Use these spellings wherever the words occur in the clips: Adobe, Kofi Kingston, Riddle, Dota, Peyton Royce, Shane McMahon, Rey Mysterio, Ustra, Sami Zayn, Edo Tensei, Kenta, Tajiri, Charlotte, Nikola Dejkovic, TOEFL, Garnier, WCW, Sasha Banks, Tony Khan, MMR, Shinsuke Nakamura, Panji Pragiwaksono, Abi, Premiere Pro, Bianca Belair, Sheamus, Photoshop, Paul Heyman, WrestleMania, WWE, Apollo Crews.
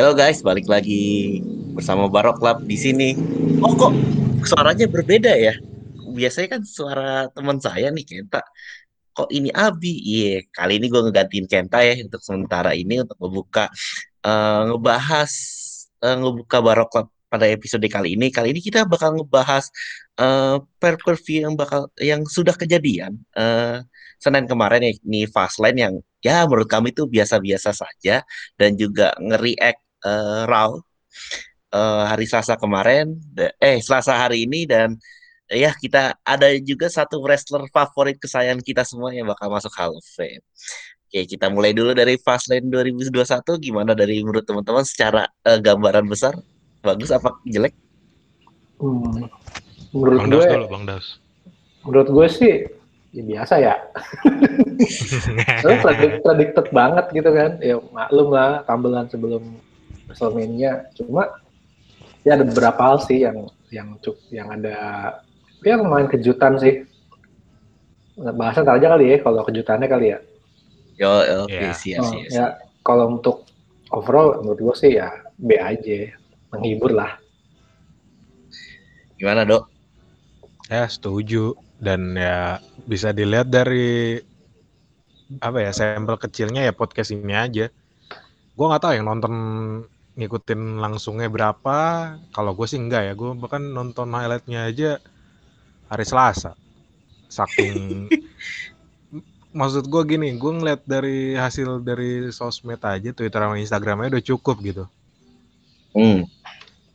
Halo guys, balik lagi bersama Barok Club di sini. Oh kok suaranya berbeda ya? Biasanya kan suara teman saya nih Kenta. Kok ini Abi? Iya, kali ini gue ngegantiin Kenta ya untuk sementara ini untuk ngebuka ngebuka Barok Club pada episode kali ini. Kali ini kita bakal ngebahas pay-per-view yang sudah kejadian Senin kemarin ya, ini Fastlane yang ya menurut kami itu biasa-biasa saja dan juga nge-react Raw hari Selasa kemarin, Selasa hari ini. Dan ya kita ada juga satu wrestler favorit kesayangan kita semua yang bakal masuk Hall of Fame. Oke, kita mulai dulu dari Fastlane 2021. Gimana dari menurut teman-teman secara gambaran besar? Bagus apa jelek? Menurut gue sih ya biasa ya. Tapi predicted banget gitu kan. Ya maklum lah tampilan sebelum WrestleMania. Cuma ya ada beberapa hal sih yang lumayan kejutan sih. Bahasa ntar aja kali ya kalau kejutannya kali ya. Yo, ya. Kalau untuk overall menurut gue sih ya B aja, menghibur lah. Gimana Dok? Ya setuju, dan ya bisa dilihat dari sampel kecilnya ya podcast ini aja. Gue nggak tahu yang nonton ngikutin langsungnya berapa. Kalau gue sih enggak ya, gue bahkan nonton highlightnya aja hari Selasa. Saking maksud gue gini, gue ngeliat dari hasil dari sosmed aja, Twitter sama Instagramnya udah cukup gitu.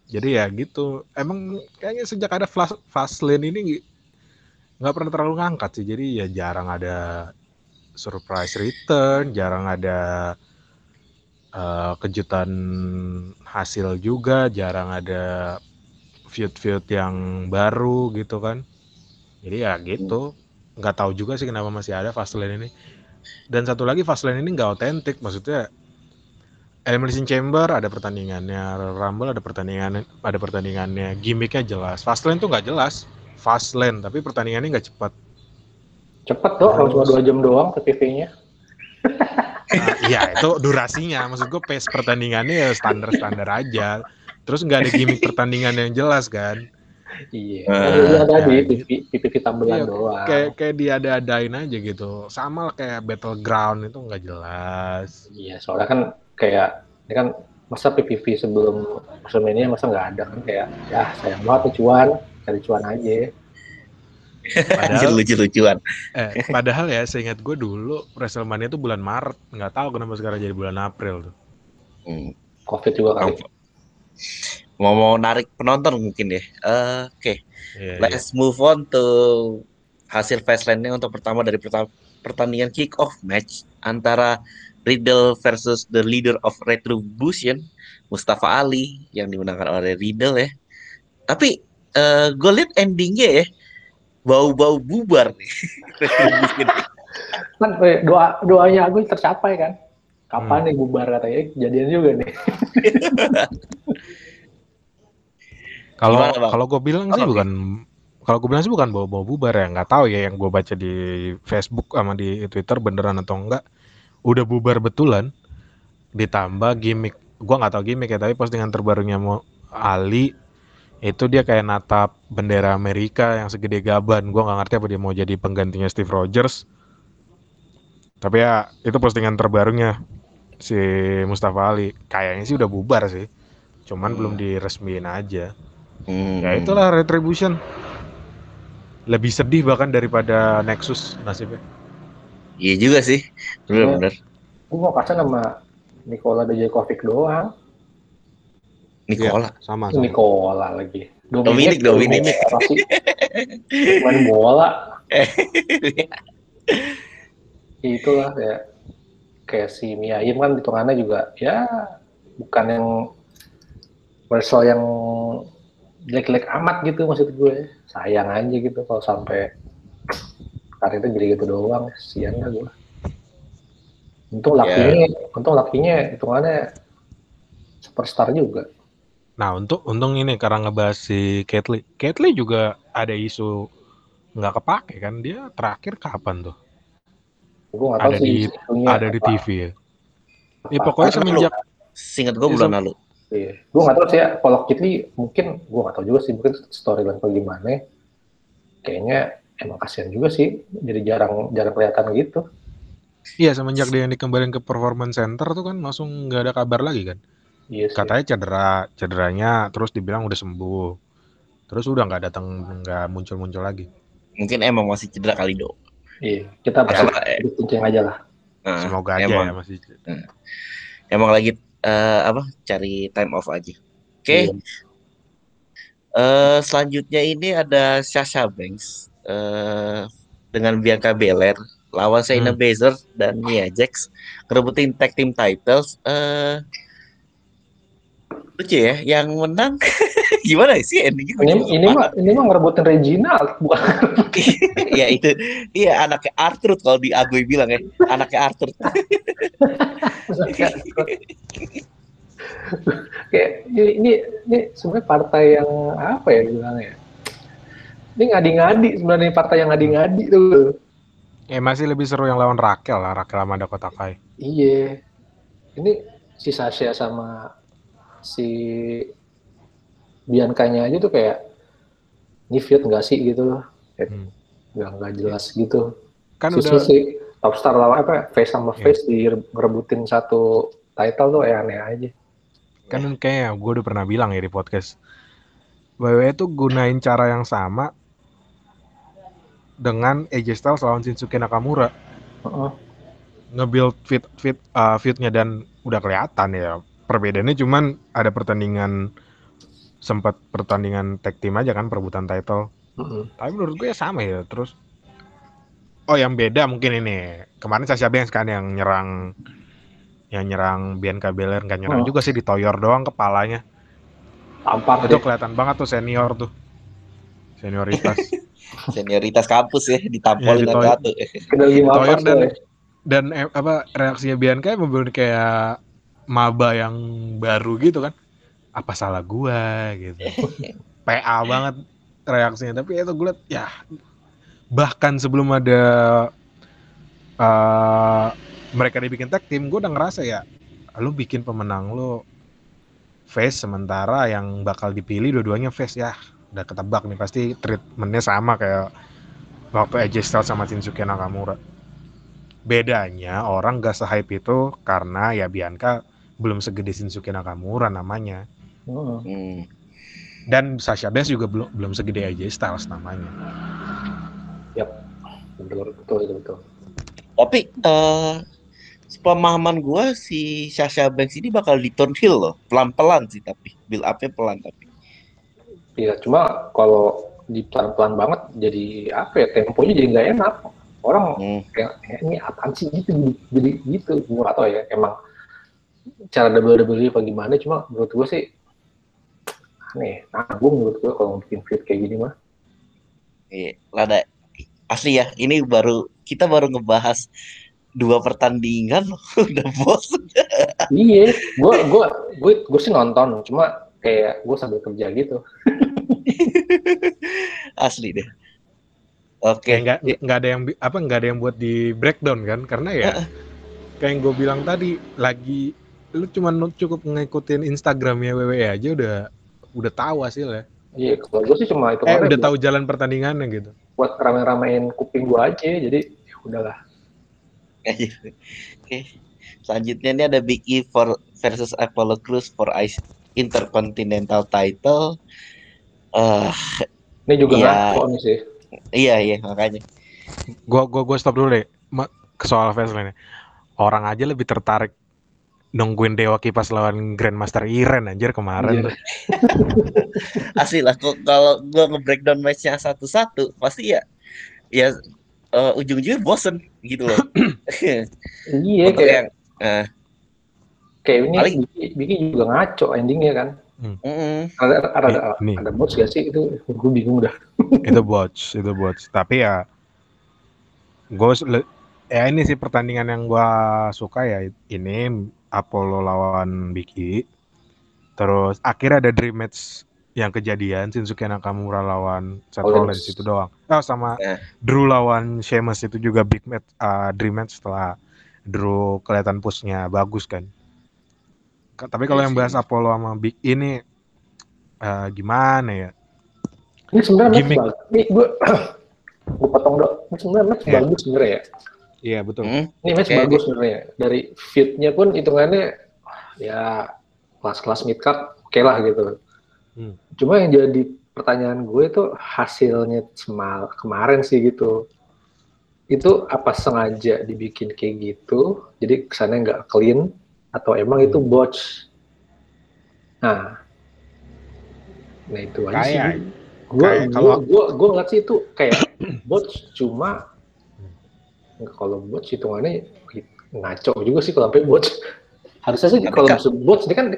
Jadi ya gitu. Emang kayaknya sejak ada Fastlane ini nggak pernah terlalu ngangkat sih. Jadi ya jarang ada surprise return, jarang ada kejutan hasil juga, jarang ada feud-feud yang baru gitu kan. Jadi ya gitu. Nggak tahu juga sih kenapa masih ada Fastlane ini. Dan satu lagi Fastlane ini nggak otentik. Maksudnya Elimination Chamber ada pertandingannya, Rumble ada pertandingannya, gimmicknya jelas. Fastlane tuh nggak jelas. Fastlane tapi pertandingannya nggak cepat. Cepat tuh, kalau cuma 2 jam doang ke TV-nya. Iya, itu durasinya. Maksud gue pace pertandingannya ya standar-standar aja. Terus nggak ada gimmick pertandingan yang jelas kan? Iya. TV tampilan doang. Kayak diada-adain aja gitu. Sama kayak Battleground itu nggak jelas. Iya, soalnya kan kayak ini kan masa PPV sebelum WrestleMania masa nggak ada kan, kayak ya sayang banget cuan, cari cuan aja. Padahal lucu-lucuan. Padahal ya seingat gue dulu WrestleMania itu bulan Maret, nggak tahu kenapa sekarang jadi bulan April tuh. Covid juga kali. Mau narik penonton mungkin ya. Oke. Yeah, let's move on to hasil Fastlane-nya untuk pertama dari pertandingan kick off match antara Riddle versus the leader of Retribution, Mustafa Ali, yang dimenangkan oleh Riddle ya. Tapi gue liat endingnya ya bau-bau bubar nih. Kan doanya aku tercapai kan. Kapan nih bubar katanya? Kejadian juga nih. Kalau gue bilang sih bukan. Kalau gue bilang sih bukan bau-bau bubar ya. Nggak tahu ya yang gue baca di Facebook sama di Twitter beneran atau enggak. Udah bubar betulan. Ditambah gimmick. Gue nggak tahu gimmick ya. Tapi postingan terbarunya mau Ali itu dia kayak natap bendera Amerika yang segede gaban. Gue nggak ngerti apa dia mau jadi penggantinya Steve Rogers. Tapi ya itu postingan terbarunya si Mustafa Ali. Kayaknya sih udah bubar sih. Cuman belum diresmiin aja. Ya itulah Retribution. Lebih sedih bahkan daripada Nexus nasibnya. Iya juga sih, benar-benar. Gue mau kacau sama Nikola Dejkovic doang. Nikola ya, sama. Nikola lagi. Dominic. Main bola. Itulah ya. Kayak si Miayim kan hitungannya juga ya bukan yang wrestle yang jelek-jelek amat gitu, maksud gue. Sayang aja gitu kalau sampai karirnya jadi gitu doang, kasihan lah gue. Untung lakinya hitungannya superstar juga. Nah, untung ini karena ngebahas si Caitlyn juga ada isu nggak kepake kan, dia terakhir kapan tuh? Gue nggak tahu sih. Ada di TV ya. Ini pokoknya semenjak Seingat gue bulan lalu. Iya. Gue nggak tahu sih ya, kalau Kitli mungkin gue nggak tahu juga sih, mungkin storyline atau gimana. Kayaknya emang kasihan juga sih, jadi jarang kelihatan gitu. Iya, semenjak dia yang dikembalikan ke performance center tuh kan langsung nggak ada kabar lagi kan. Iya sih. Katanya cederanya terus dibilang udah sembuh. Terus udah nggak datang, nggak muncul lagi. Mungkin emang masih cedera kali Do. Iya, kita berkuncing aja lah. Semoga aja emang, ya masih. Emang lagi cari time off aja. Oke. Okay. Iya. Selanjutnya ini ada Sasha Banks dengan Bianca Belair lawan Shayna Baszler dan Nia Jax ngerebutin tag team titles. Lucu ya, yang menang gimana sih endingnya? Ini mah ngerebutin Regina, bukan? Ya itu, iya anaknya Arthur kalau di Agoy bilang ya, anaknya Arthur. Kayak ini sebenarnya partai yang apa ya bilangnya? Ini ngadi-ngadi sebenarnya, partai yang ngadi-ngadi tuh. Ya masih lebih seru yang lawan Raquel lah, Raquel Amanda Kotakai. Iya, ini si Sasha sama si Bianca-nya aja tuh kayak ini fit nggak sih gitu loh, nggak jelas gitu. Kan si, udah si Topstar lawan apa face sama face direbutin satu title tuh aneh aja. Kan kayaknya gue udah pernah bilang ya di podcast, WWE tuh gunain cara yang sama dengan AJ Styles lawan Shinsuke Nakamura, nge-build fitnya dan udah kelihatan ya perbedaannya, cuman ada pertandingan tag team aja kan, perebutan title. Tapi menurut gue ya sama ya. Terus yang beda mungkin ini kemarin Sasha Banks kan yang nyerang Bianca Belair, nggak nyerang juga sih, ditoyor doang kepalanya. Tampar itu deh. Kelihatan banget tuh senioritas. Senioritas kampus ya, ditampolin aja tuh. Ditoyor dan reaksinya Bianca memang kayak maba yang baru gitu kan. Apa salah gua gitu. PA banget reaksinya, tapi itu gue liat ya bahkan sebelum ada mereka dibikin tag team, gue udah ngerasa ya lu bikin pemenang lu face, sementara yang bakal dipilih dua-duanya face ya. Udah ketebak nih pasti treatmentnya sama kayak waktu AJ Styles sama Shinsuke Nakamura. Bedanya orang gak se-hype itu karena ya Bianca belum segede Shinsuke Nakamura namanya. Dan Sasha Banks juga belum segede AJ Styles namanya. Yap, betul. Tapi pemahaman gue si Sasha Banks ini bakal di turn heel loh, pelan-pelan sih, tapi build up-nya pelan tapi. Iya, cuma kalau di pelan-pelan banget jadi apa ya, temponya jadi nggak enak. Orang kayak ini apaan sih gitu, gue nggak tahu ya emang cara WWE apa gimana, cuma menurut gue sih aneh, nanggung menurut gue kalau bikin fit kayak gini mah. Iya, lada asli ya, ini kita baru ngebahas 2 pertandingan loh, udah bosan. Iya, gue sih nonton, cuma kayak gue sambil kerja gitu. Asli deh. Oke, nggak ada yang buat di breakdown kan, karena ya kayak yang gue bilang tadi, lagi lu cuma cukup ngikutin Instagramnya WWE aja udah tahu hasilnya. Iya, kalau gue sih cuma itu. Udah tahu jalan pertandingannya gitu. Buat rame-ramein kuping gue aja, jadi ya udahlah. Oke. Selanjutnya ini ada Big E versus Apollo Crews for Intercontinental title. Ini juga ngaco nih sih. Iya makanya. Gua stop dulu deh soal Fastlane. Orang aja lebih tertarik nungguin Dewa Kipas lawan Grandmaster Iren anjir kemarin. Asli lah, kalau gua nge-breakdown match-nya satu-satu pasti ya ujung-ujungnya bosen gitu loh. Iya kayak ini paling... Biki juga ngaco endingnya kan. Ada botch gak sih itu? Gue bingung dah. Itu botch. Tapi ya ini sih pertandingan yang gue suka ya, ini Apollo lawan Biki. Terus akhirnya ada dream match yang kejadian, Shinsuke Nakamura lawan Seth Rollins itu doang. Sama Drew lawan Sheamus itu juga big match, dream match setelah Drew kelihatan push-nya bagus kan. Tapi kalau yang bahas Apollo sama Big E ini gimana ya? Ini sebenarnya bagus. Ini gue potong dong. Ini sebenarnya match bagus sebenarnya ya. Iya betul. Ini match bagus sebenarnya. Dari feed-nya pun hitungannya ya kelas-kelas mid card oke lah gitu. Cuma yang jadi pertanyaan gue itu hasilnya kemarin sih gitu. Itu apa sengaja dibikin kayak gitu? Jadi kesannya nggak clean atau emang itu botch? Nah itu aja sih. Gue ngeliat sih itu kayak botch, cuma kalau botch hitungannya ngaco juga sih kalau sampai botch. Harusnya sih kalau botch dia kan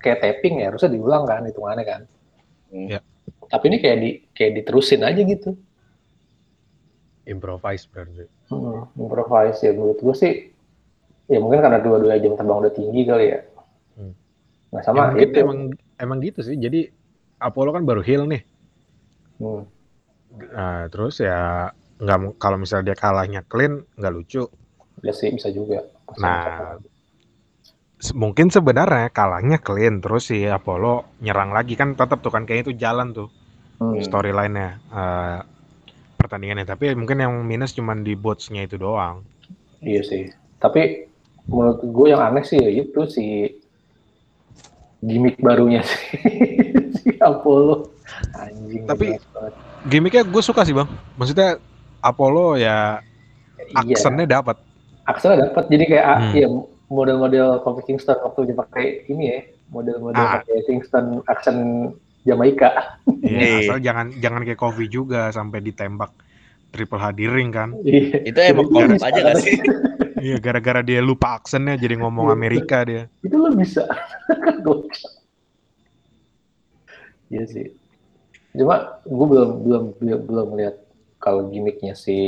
kayak taping ya, harusnya diulang kan hitungannya kan. Yeah. Tapi ini kayak diterusin aja gitu. Improvise berarti. Improvise ya menurut gue sih. Ya mungkin karena dua-dua jam terbang udah tinggi kali ya. Nah sama ya, itu emang gitu sih. Jadi Apollo kan baru heal nih. Nah, terus ya nggak, kalau misalnya dia kalahnya clean nggak lucu. Ya sih bisa juga. Nah mungkin sebenarnya kalahnya clean terus si Apollo nyerang lagi kan tetap tuh kan kayaknya itu jalan tuh storyline-nya. Pertandingannya, tapi mungkin yang minus cuman di bots-nya itu doang. Iya sih, tapi menurut gue yang aneh sih itu si gimmick barunya sih si Apollo anjing. Tapi gimmicknya gue suka sih bang, maksudnya Apollo ya aksennya dapat. Aksennya dapat, jadi kayak ya model-model Kofi Kingston waktu dia pakai ini ya, model-model pakai Kingston aksen Jamaika. Iya, asal jangan kayak Kofi juga sampai ditembak triple hadiring kan. Itu emang korup aja gak sih? Iya, gara-gara dia lupa aksennya jadi ngomong Amerika dia. Itu lo bisa. Iya sih. Cuma gue belum lihat kalau gimmicknya si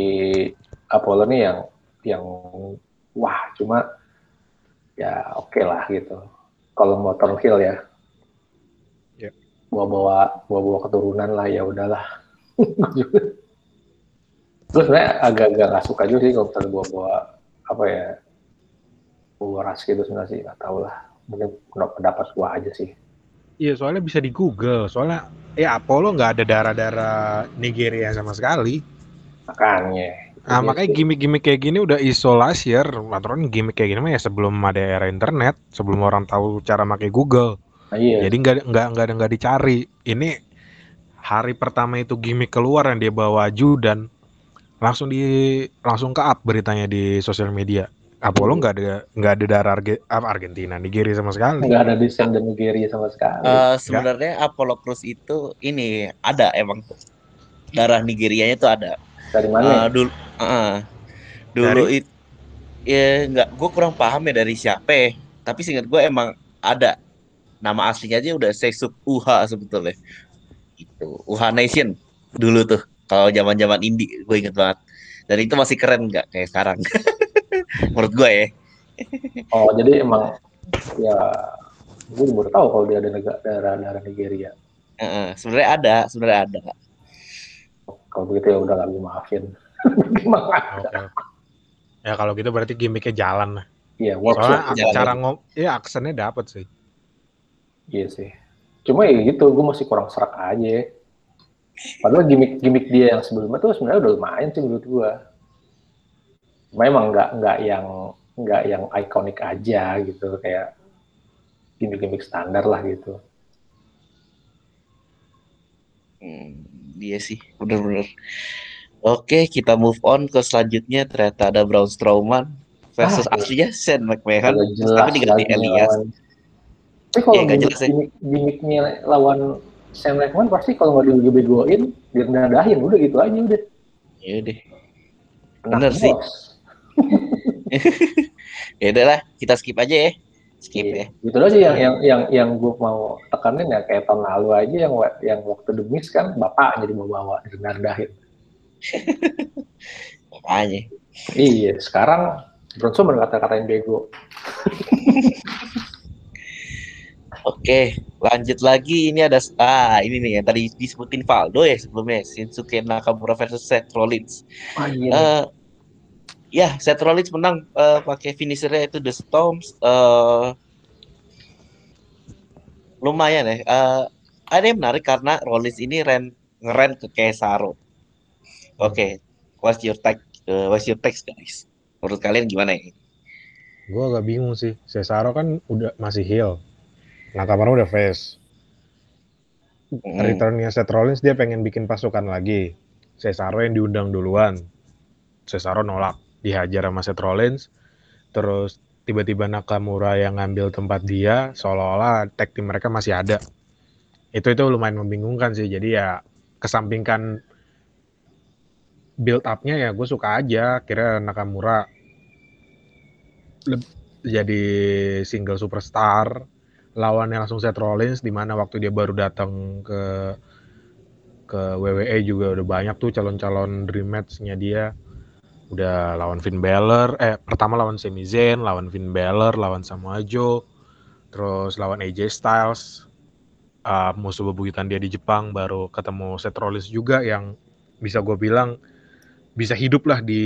Apollo nih yang wah, cuma ya oke lah gitu. Kalau mau turn heel ya. Bawa keturunan lah, ya udahlah. Terus sebenarnya agak-agak nggak suka juga sih kalau misalnya bawa apa ya, bawa ras gitu sebenarnya sih, nggak tahu lah. Mungkin pendapat gua aja sih. Iya soalnya bisa di Google, soalnya Apollo nggak ada darah-darah Nigeria sama sekali. Makanya. Nah makanya gimmick-gimmick kayak gini udah isolasier, aturan gimmick kayak gini mah ya sebelum ada era internet, sebelum orang tahu cara pakai Google. Jadi nggak dicari. Ini hari pertama itu gimmick keluar yang dia bawa ajudan, langsung ke up beritanya di sosial media. Apollo nggak ada darah Argentina, Nigeria sama sekali. Nggak ada desain dari Nigeria sama sekali. Sebenarnya Apollo Crews itu ini ada emang darah Nigerianya itu ada. Dari mana? Dulu itu ya nggak, gue kurang paham ya dari siapa. Tapi seingat gue emang ada. Nama aslinya aja udah Sesub UH sebetulnya. Itu UH Nation dulu tuh. Kalau zaman-zaman indie gue inget banget. Dan itu masih keren nggak kayak sekarang. Menurut gue ya. Oh, jadi emang ya gue baru tahu kalau dia ada daerah Nigeria. Sebenarnya ada. Kalau begitu ya udah gak gue maafin. Okay. Ya kalau gitu berarti gimmicknya jalan lah. Iya, workshop jalan. Cara aksennya dapet sih. Iya sih, cuma ya gitu, gue masih kurang serak aja. Padahal gimmick dia yang sebelumnya tuh sebenarnya udah lumayan sih menurut gue. Memang nggak yang ikonik aja gitu, kayak gimmick standar lah gitu. Iya sih, bener-bener. Oke, kita move on ke selanjutnya. Ternyata ada Braun Strowman versus aslinya Shane McMahon, tapi diganti Elias. Tapi kalau gimmicknya lawan Sam Reckman pasti kalau nggak digebegoin, direndahin udah gitu aja udah. Iya deh. Bener sih. Ya udahlah, kita skip aja ya. Skip ya. Gitu aja yang gue mau tekanin ya kayak tahun lalu aja yang waktu demis kan bapak jadi bawa direndahin. Makanya. Iya, sekarang Bronson berkata-katain bego. Oke, lanjut lagi. Ini ada ini nih yang tadi disebutin Valdo ya sebelumnya, Shinsuke Nakamura versus Seth Rollins. Ya, Seth Rollins menang pakai finisher-nya itu The Storm. Lumayan ya. Ada yang menarik karena Rollins ini ngeren ke Cesaro. Oke, what's your take guys? Menurut kalian gimana ini? Gue agak bingung sih. Cesaro kan udah masih heel. Nakamura udah face. Return-nya Seth Rollins dia pengen bikin pasukan lagi. Cesaro yang diundang duluan. Cesaro nolak. Dihajar sama Seth Rollins, terus tiba-tiba Nakamura yang ngambil tempat dia, seolah-olah tag team mereka masih ada. Itu lumayan membingungkan sih. Jadi ya kesampingkan build up-nya, ya gue suka aja akhirnya Nakamura jadi single superstar, lawannya langsung Seth Rollins, di mana waktu dia baru datang ke WWE juga udah banyak tuh calon-calon rematch-nya dia. Udah lawan Finn Balor, pertama lawan Sami Zayn, lawan Finn Balor, lawan Samoa Joe, terus lawan AJ Styles, musuh bebuyutan dia di Jepang, baru ketemu Seth Rollins juga yang bisa gue bilang bisa hidup lah di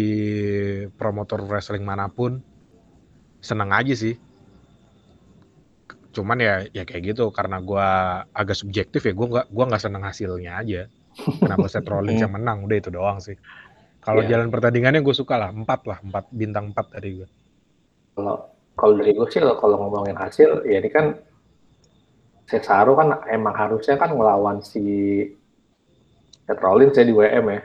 promotor wrestling manapun. Seneng aja sih. Cuman ya kayak gitu, karena gue agak subjektif ya, gue nggak seneng hasilnya aja. Kenapa Seth Rollins yang menang, udah itu doang sih. Kalau jalan pertandingannya gue suka lah, 4 bintang 4 dari gue. Kalau dari gue sih, kalau ngomongin hasil, ya ini kan Cesaro kan emang harusnya kan ngelawan si Seth Rollins ya di WM ya.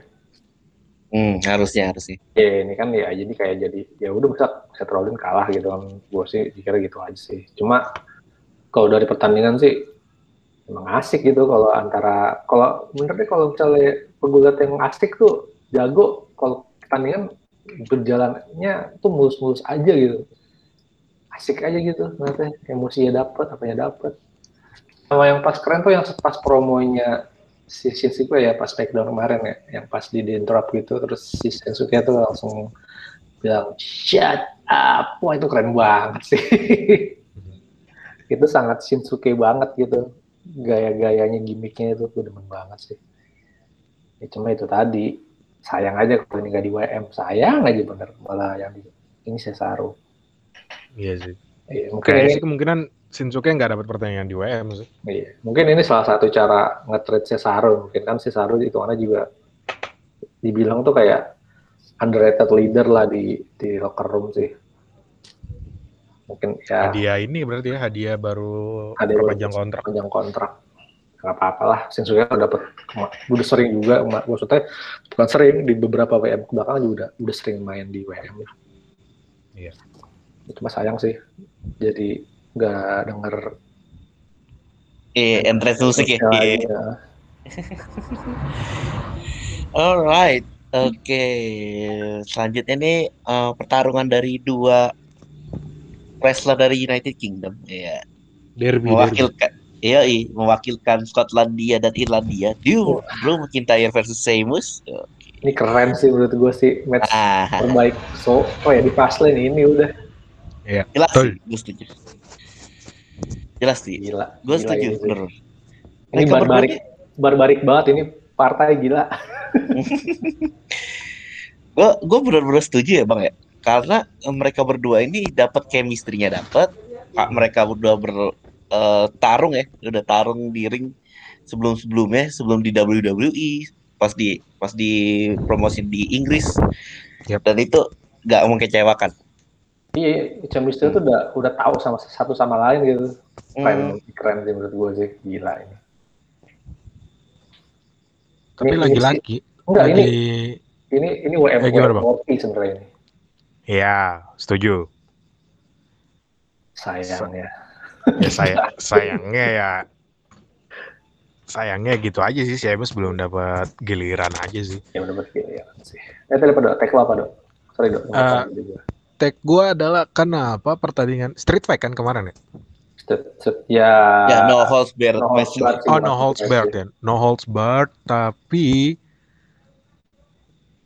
Harusnya. Ya ini kan ya jadi kayak ya udah bisa Seth Rollins kalah gitu kan. Gue sih kira gitu aja sih. Cuma kalau dari pertandingan sih emang asik gitu kalau antara, kalau bener deh kalau misalnya pegulat yang asik tuh jago, kalau pertandingan berjalannya tuh mulus-mulus aja gitu, asik aja gitu, nanti emosinya dapet, apanya dapet. Sama yang pas keren tuh yang pas promonya si Shinsuke ya pas takedown kemarin ya, yang pas di-interrupt gitu, terus si Shinsuke tuh langsung bilang shut up, wah itu keren banget sih. Itu sangat Shinsuke banget gitu, gaya-gayanya, gimmicknya itu gue demen banget sih. Ya cuma itu tadi, sayang aja kalau ini gak di WM, sayang aja bener, malah yang ini Cesaro. Iya sih. Mungkin ini kemungkinan Shinsuke nggak dapat pertandingan di WM sih. Iya. Mungkin ini salah satu cara nge-trade Cesaro. Mungkin kan Cesaro itu mana juga dibilang tuh kayak underrated leader lah di locker room sih. Mungkin ya. Hadiah ini berarti ya hadiah baru perpanjang kontrak. Perpanjang kontrak. Gak apa-apa lah, Shinsuke udah dapet, udah sering juga, maksudnya bukan sering, di beberapa WM kebelakangan juga udah sering main di WM lah. Iya. Cuma sayang sih, jadi gak denger entrance musik ya. Iya. Alright, okay. Selanjutnya nih pertarungan dari dua wrestler dari United Kingdom. Iya. Derby. Mewakilkan. Iya, mewakilkan Skotlandia dan Irlandia. Drew McIntyre versus Sheamus. Okay. Ini keren sih menurut gue sih match terbaik. Ya di Fastlane ini udah. Iya. Jelas, gue setuju. Jelas sih. Gila. Gue setuju. Bener. Ini barbarik banget ini partai gila. Gue bener-bener setuju ya bang ya. Karena mereka berdua ini dapat chemistry-nya dapat. Mereka berdua tarung ya, udah tarung di ring sebelum-sebelumnya, sebelum di WWE, pas di promosi di Inggris. Yep. Dan itu nggak mengecewakan. Iya, chemistry itu udah tahu sama satu sama lain gitu. Keren sih menurut gue sih, gila ini. Tapi ini WM kopi sebenarnya ini. Iya, setuju. Sayangnya. Ya sayangnya gitu aja sih, Sheamus belum dapat giliran aja sih. Ya belum dapat giliran sih. Tag gue adalah kenapa pertandingan street fight kan kemarin ya? Ya no holds barred. No holds barred. Tapi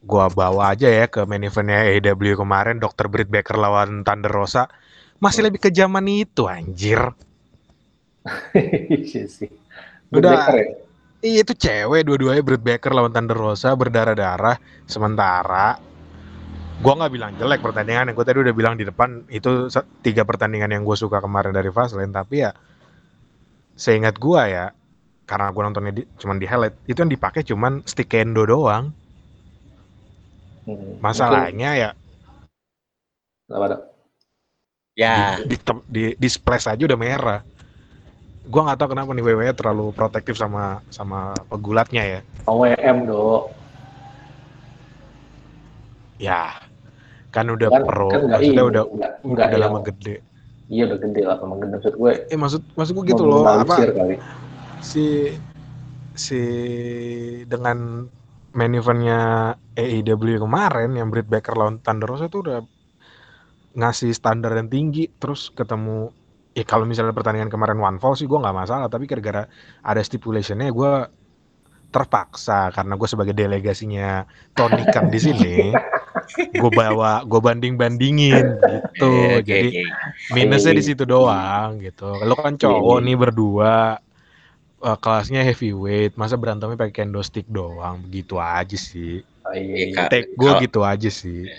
gue bawa aja ya ke main eventnya AEW kemarin, Dr. Britt Baker lawan Thunder Rosa. Masih lebih kejaman itu anjir. Udah, iya itu cewek dua-duanya, Britt Baker lawan Thunder Rosa berdarah-darah. Sementara Gue gak bilang jelek pertandingan, yang gue tadi udah bilang di depan itu 3 pertandingan yang gue suka kemarin dari Fastlane. Tapi ya seingat gue ya, karena gue nontonnya cuman di highlight, itu yang dipakai cuman stikendo doang. Masalahnya ya di splash aja udah merah. Gue nggak tahu kenapa nih WWE terlalu protektif sama pegulatnya ya. OWM dong. Ya kan udah kan, pro, kan maksudnya udah lama gede. Iya udah gede lah, memang gede maksud gue. Maksud gue gitu loh apa kali. Si dengan main eventnya AEW kemarin yang Britt Baker lawan Thunder Rosa itu udah ngasih standar yang tinggi, terus ketemu ya kalau misalnya pertandingan kemarin one fall sih gue nggak masalah, tapi gara-gara ada stipulationnya gue terpaksa karena gue sebagai delegasinya Tony Khan di sini gue bandingin gitu, jadi minusnya di situ doang gitu. Lo kan cowok nih berdua, kelasnya heavyweight, masa berantemnya pakai kendo stick doang, begitu aja sih. Gue gitu aja sih.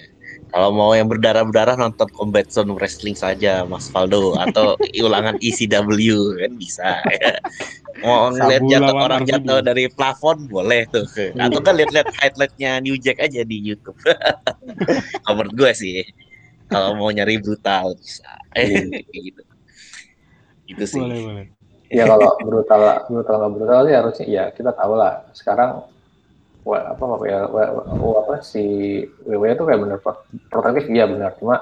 Kalau mau yang berdarah-berdarah nonton Combat Zone Wrestling saja Mas Faldo, atau ulangan ECW kan bisa ya. Mau ngeliat jatuh orang jatuh dari plafon boleh tuh, atau kan lihat-lihat highlightnya New Jack aja di YouTube. Kalau menurut gue sih kalau mau nyari brutal bisa gitu. Gitu sih boleh. Ya kalau brutal nggak brutal sih harusnya ya kita tahu lah sekarang si WWE itu kayak bener protektif, iya bener, cuma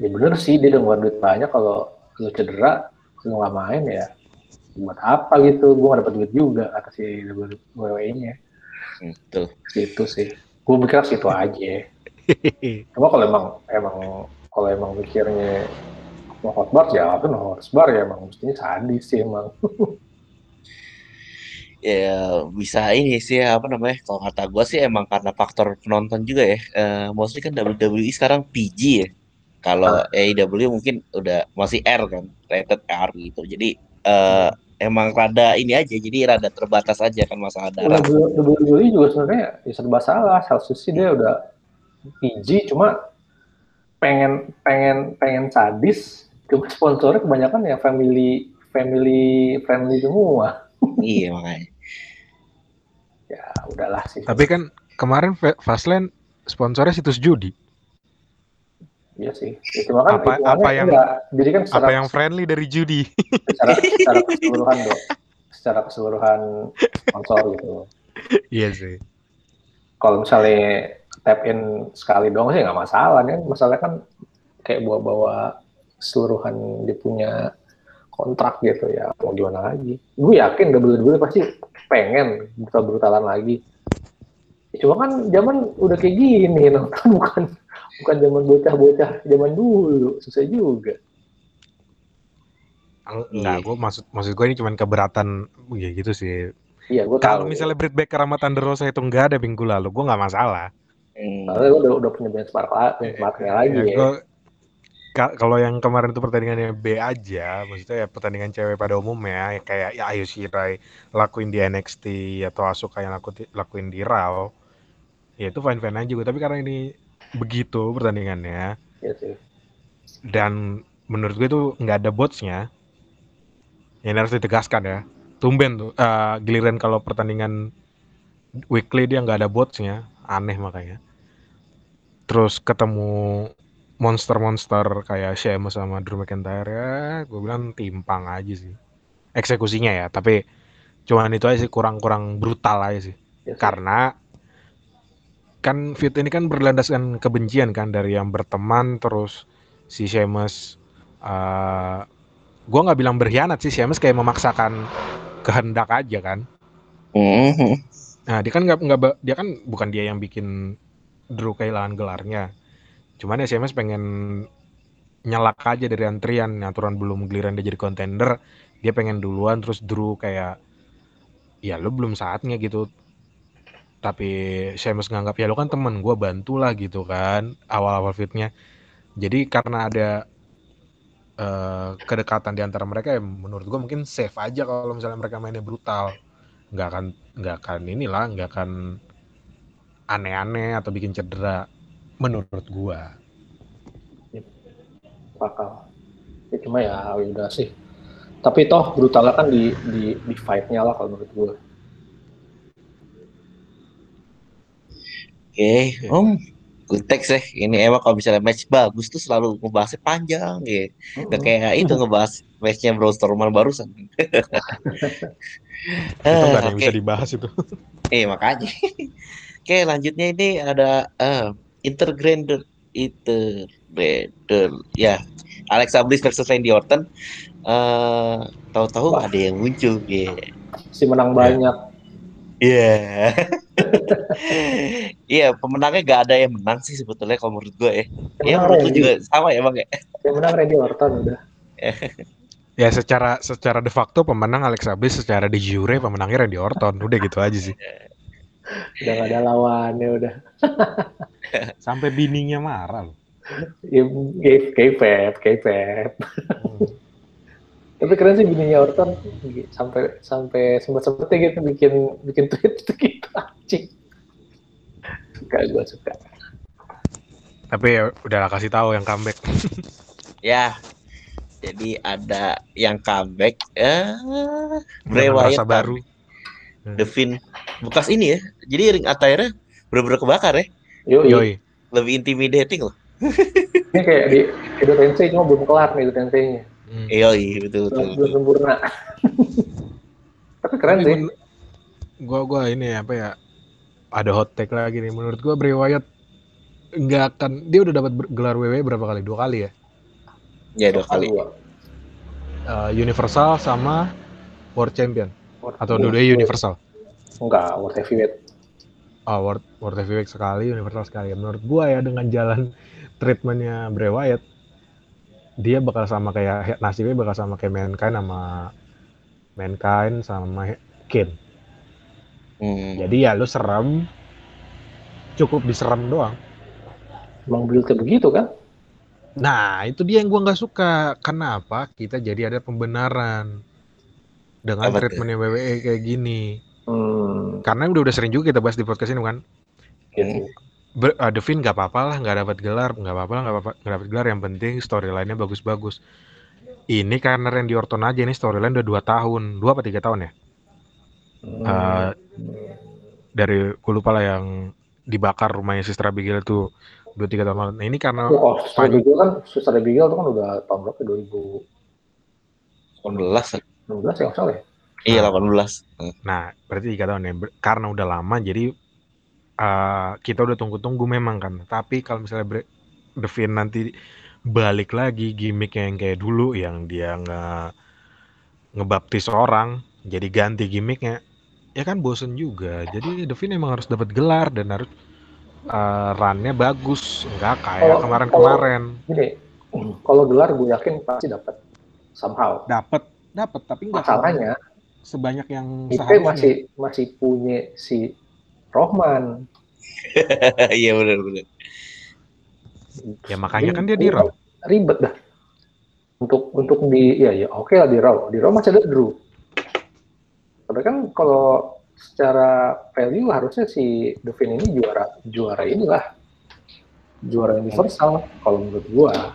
ya bener sih dia udah ngeluarin duit banyak, kalau lu cedera lu nggak main ya buat apa gitu, gue nggak dapat duit juga atas si WWE-nya itu sih, gue mikir situ aja. Cuma kalau emang mikirnya mau hotbar ya itu hotbar ya emang mestinya sadis sih emang. Ya bisa ini sih kalau kata gue sih emang karena faktor penonton juga ya, mostly kan WWE sekarang PG ya, kalau AEW mungkin udah masih R kan, rated R gitu, jadi emang rada ini aja, jadi rada terbatas aja kan masalah darah. WWE juga sebenarnya ya serba salah, seharusnya sih dia udah PG, cuma pengen sadis, cuma sponsornya kebanyakan ya family friendly semua. Iya makanya. Ya udahlah sih. Tapi kan kemarin Fastlane sponsornya situs judi. Iya sih. Cuma kan apa yang friendly dari judi. Secara keseluruhan dong. Secara keseluruhan sponsor gitu. Iya sih. Kalau misalnya tap in sekali doang sih nggak masalah kan. Masalahnya kan kayak bawa keseluruhan dia punya kontrak gitu ya, mau gimana lagi. Gue yakin WWE pasti pengen brutal-brutalan lagi. Cuma kan zaman udah kayak gini, nonton bukan zaman bocah-bocah zaman dulu, susah juga. Enggak, gue maksud gue ini cuman keberatan ya gitu sih. Iya, kalau misalnya Britt Baker sama Thunder Rosa itu enggak ada minggu lalu, gue nggak masalah. Karena gue udah punya benchmarknya lagi ya. Kalau yang kemarin itu pertandingannya B aja, maksudnya ya pertandingan cewek pada umumnya ya, kayak ya Ayu Shirai lakuin di NXT atau Asuka yang lakuin di Raw, ya itu fine-fine aja gue. Tapi karena ini begitu pertandingannya, ya sih. Dan menurut gue itu nggak ada botsnya, ini harus ditegaskan ya. Tumben tuh giliran kalau pertandingan weekly dia nggak ada botsnya, aneh makanya. Terus ketemu monster-monster kayak Sheamus sama Drew McIntyre ya, gue bilang timpang aja sih eksekusinya ya, tapi cuman itu aja sih kurang brutal aja sih, yes. Karena kan feud ini kan berlandaskan kebencian kan dari yang berteman, terus si Sheamus gue nggak bilang berkhianat sih, Sheamus kayak memaksakan kehendak aja kan. Nah dia kan bukan dia yang bikin Drew kehilangan gelarnya. Cuman ya Sheamus pengen nyelak aja dari antrian, aturan belum giliran dia jadi contender, dia pengen duluan, terus Drew kayak ya lu belum saatnya gitu. Tapi Sheamus nganggap ya lu kan temen gue, bantulah gitu kan awal-awal fitnya. Jadi karena ada kedekatan di antara mereka ya, menurut gue mungkin safe aja kalau misalnya mereka mainnya brutal, nggak akan aneh-aneh atau bikin cedera. menurut gua. Bakal. Ya, cuma ya udah sih. Tapi toh brutalnya kan di fight-nya lah kalau menurut gua. Oke, okay. Good text ya. Ini emang kalau misalnya match bagus tuh selalu ngebahasnya panjang gitu. Gak kayak itu ngebahas matchnya Braun Strowman barusan. Itu gak ada yang bisa dibahas itu. Makanya. Oke, lanjutnya ini ada Intergender. Ya, Alexa Bliss versus Randy Orton. Tahu-tahu ada yang muncul. Yeah. Si menang banyak. Iya, iya pemenangnya gak ada yang menang sih sebetulnya kalau menurut gue ya. Iya menurut gue juga sama ya bang ya. Yang menang Randy Orton udah. Ya secara de facto pemenang Alexa Bliss, secara de jure pemenangnya Randy Orton, udah gitu aja sih. Udah gak ada lawannya udah. Sampai bininya marah loh. Kayak Pep. Tapi keren sih bininya Orton sampai sempat-sempatnya gitu bikin tweet gitu anjing. Gua suka. Tapi ya udahlah kasih tahu yang comeback. Ya. Jadi ada yang comeback Bray Wyatt baru. The Fiend bekas ini ya. Jadi ring attire-nya bener-bener kebakar ya. Yoi. Lebih intimidating loh. Ini kayak di Edo Tensei cuma belum kelar nih Edo Tensei-nya. Iya betul. Sempurna. Tapi keren sih. Gua ini apa ya? Ada hot take lagi nih. Menurut gua Bray Wyatt enggak akan, dia udah dapat gelar WWE berapa kali? 2 kali ya? Iya 2 kali. Universal sama World Champion. Atau dua-duanya Universal? Enggak, World Heavyweight. World Heavyweight sekali, Universal sekali. Menurut gua ya dengan jalan treatmentnya Bray Wyatt, dia bakal sama kayak nasibnya bakal sama kayak Mankind sama Kane. Jadi ya lu serem, cukup diserem doang. Emang build-nya begitu kan? Nah itu dia yang gua nggak suka. Kenapa kita jadi ada pembenaran dengan treatmentnya WWE kayak gini? Karena udah sering juga kita bahas di podcast ini kan. The Fiend gak apa-apa lah, gak dapat gelar, yang penting storyline-nya bagus-bagus. Ini karena Randy Orton aja, ini storyline udah 2 apa 3 tahun ya? Dari, gue lupa lah yang dibakar rumahnya Sister Abigail itu 2-3 tahun lalu. Nah ini karena... Sister Abigail kan udah tahun berapa, 2018 ya gak salah ya? Iya 18. Nah berarti 3 tahun ya, karena udah lama jadi kita udah tunggu-tunggu memang kan. Tapi kalau misalnya The Fiend nanti balik lagi gimmick yang kayak dulu, yang dia ngebaptis orang, jadi ganti gimmicknya, ya kan bosen juga. Jadi The Fiend emang harus dapat gelar dan harus runnya bagus, enggak kayak kemarin-kemarin. Gini, kalau gelar gue yakin pasti dapat somehow. Dapat tapi enggak masalahnya sebanyak yang seharusnya. Kita masih punya si Rohman. Iya benar. Ya makanya kan dia di Raw. Ribet dah. Untuk di ya oke lah di Raw. Di Raw masih ada Drew. Padahal kan kalau secara value harusnya si The Fiend ini juara inilah. Juara universal kalau menurut gua.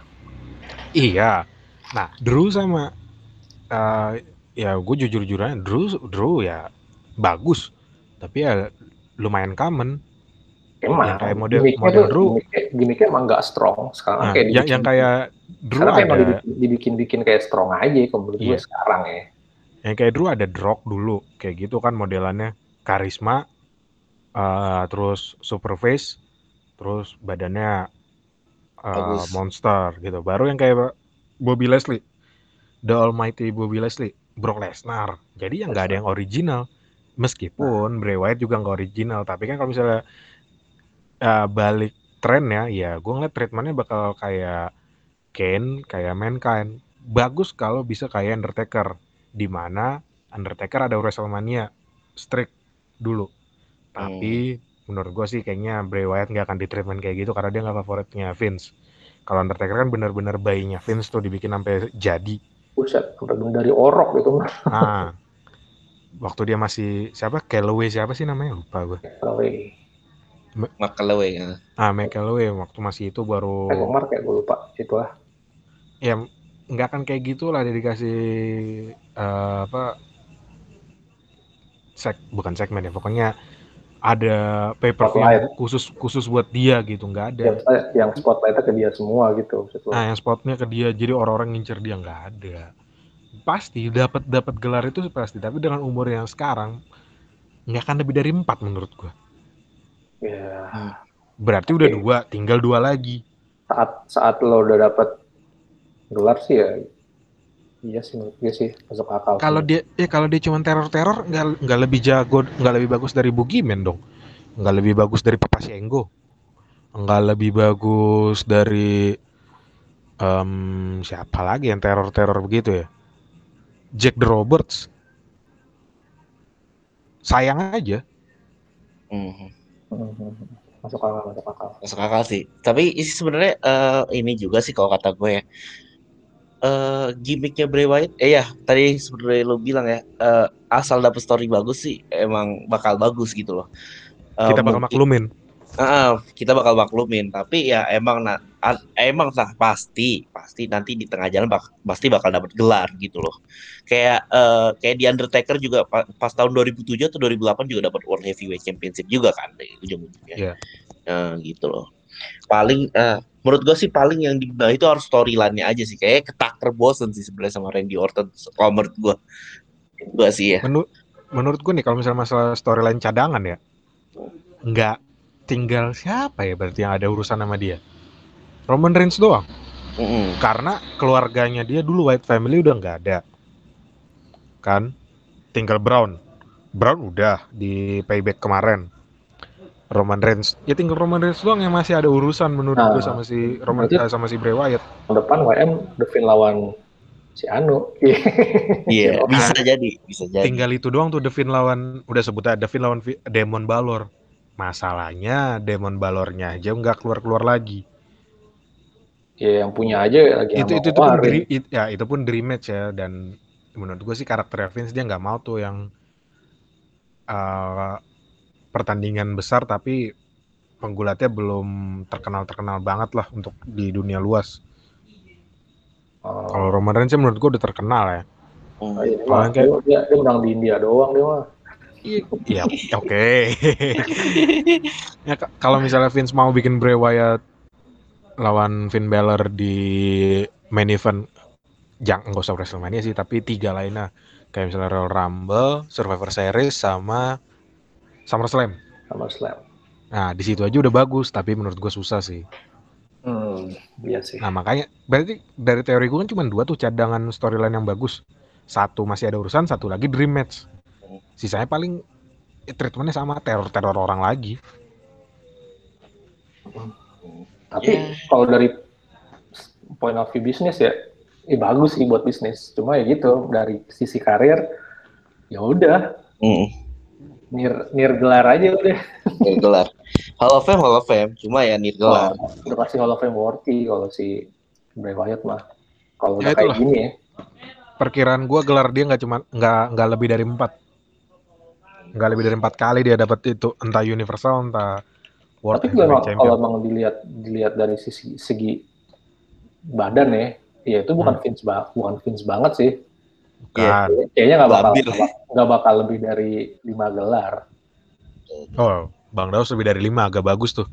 Iya. Nah, Drew sama ya gua jujur-jujuran Drew ya bagus. Tapi ya lumayan common. Emang kayak model Drew. Gimiknya emang nggak strong sekarang. Nah, kayak yang kayak Drew ada. Karena emang dibikin kayak strong aja menurut gue sekarang ya. Yang kayak Drew ada drop dulu kayak gitu kan modelannya, karisma, terus super face, terus badannya monster gitu. Baru yang kayak Bobby Leslie, The Almighty Bobby Leslie, Brock Lesnar. Jadi yang nggak ada yang original. Meskipun Bray Wyatt juga nggak original, tapi kan kalau misalnya balik trennya, ya gue ngeliat treatmentnya bakal kayak Kane, kayak Mankind. Bagus kalau bisa kayak Undertaker, di mana Undertaker ada WrestleMania strict dulu. Tapi menurut gue sih kayaknya Bray Wyatt nggak akan di treatment kayak gitu karena dia nggak favoritnya Vince. Kalau Undertaker kan benar-benar bayinya Vince tuh dibikin sampai jadi. Buset, bener dari orok gitu. Nah. Waktu dia masih siapa Calloway siapa sih namanya lupa gue. Calloway. Mark Calloway. Mark Calloway waktu masih itu baru. Mark kayak gue lupa itulah. Ya nggak kan kayak gitulah dia dikasih bukan segmen ya, pokoknya ada pay-per-view khusus buat dia gitu, nggak ada. Yang spotlightnya ke dia semua gitu. Nah yang spotnya ke dia, jadi orang-orang ngincer dia nggak ada. Pasti dapat gelar itu pasti, tapi dengan umur yang sekarang nggak akan lebih dari 4 menurut gua. Ya. Berarti udah 2, tinggal 2 lagi. Saat lo udah dapat gelar sih ya, iya sih menurut gue sih masuk akal. Kalau dia cuma teror-teror nggak lebih jago, nggak lebih bagus dari Bugiman dong, nggak lebih bagus dari Papa Senggo, nggak lebih bagus dari siapa lagi yang teror-teror begitu ya? Jack the Roberts. Sayang aja. Masuk akal sih. Tapi sebenarnya ini juga sih kalau kata gue ya. Gimmicknya Bray Wyatt, tadi sebenarnya lo bilang ya, asal dapet story bagus sih emang bakal bagus gitu loh. Kita bakal maklumin. Kita bakal maklumin, tapi ya emang pasti nanti di tengah jalan pasti bakal dapat gelar gitu loh. Kayak di Undertaker juga pas tahun 2007 atau 2008 juga dapat World Heavyweight Championship juga kan ujung-ujungnya. Gitu loh. Paling menurut gue sih paling yang dibenahi itu harus storyline-nya aja sih, kayak ketaker bosen sih sebenarnya sama Randy Orton kalau menurut gue. Gue sih ya. Menurut gue nih kalau misalnya masalah storyline cadangan ya, enggak tinggal siapa ya berarti yang ada urusan sama dia. Roman Reigns doang. Karena keluarganya dia dulu White Family udah nggak ada, kan? Tinggal Brown udah di payback kemarin. Roman Reigns, ya tinggal Roman Reigns doang yang masih ada urusan menurut gue sama si Roman sama si Bray Wyatt. Depan WM Devin lawan si Anu. Iya. Bisa jadi. Tinggal itu doang tuh Devin lawan Demon Balor. Masalahnya Demon Balornya aja nggak keluar lagi. Ya yang punya aja lagi itu pun dream match ya, dan menurut gue sih karakter Vince dia nggak mau tuh yang pertandingan besar tapi penggulatnya belum terkenal banget lah untuk di dunia luas. Kalau Roman Reigns menurut gue udah terkenal ya. Dia menang di India doang dia mah. Iya, oke. Ya, kalau misalnya Vince mau bikin Bray Wyatt lawan Finn Balor di main event, jangan nggak usah WrestleMania sih, tapi 3 lainnya kayak misalnya Royal Rumble, Survivor Series, sama SummerSlam. Nah, di situ aja udah bagus, tapi menurut gue susah sih. Iya sih. Nah, makanya berarti dari teori gue kan cuma 2 tuh cadangan storyline yang bagus. 1 masih ada urusan, 1 lagi dream match. Sisanya paling treatmentnya sama teror-teror orang lagi. Tapi kalau dari point of view bisnis ya, bagus sih buat bisnis. Cuma ya gitu, dari sisi karir ya udah. Nir gelar aja udah. Nir gelar. Hall of Fame, cuma ya nir gelar. Udah pasti Hall of Fame worthy kalau si Bray Wyatt mah. Kalau udah kayak gini ya. Perkiraan gue gelar dia nggak lebih dari 4. Nggak lebih dari 4 kali dia dapat itu, entah universal entah world. Tapi kalau emang dilihat dari segi badan ya itu bukan Vince banget sih. Bukan. Ya, kayaknya nggak bakal lebih dari 5 gelar. Oh, Bang Daus lebih dari 5 agak bagus tuh.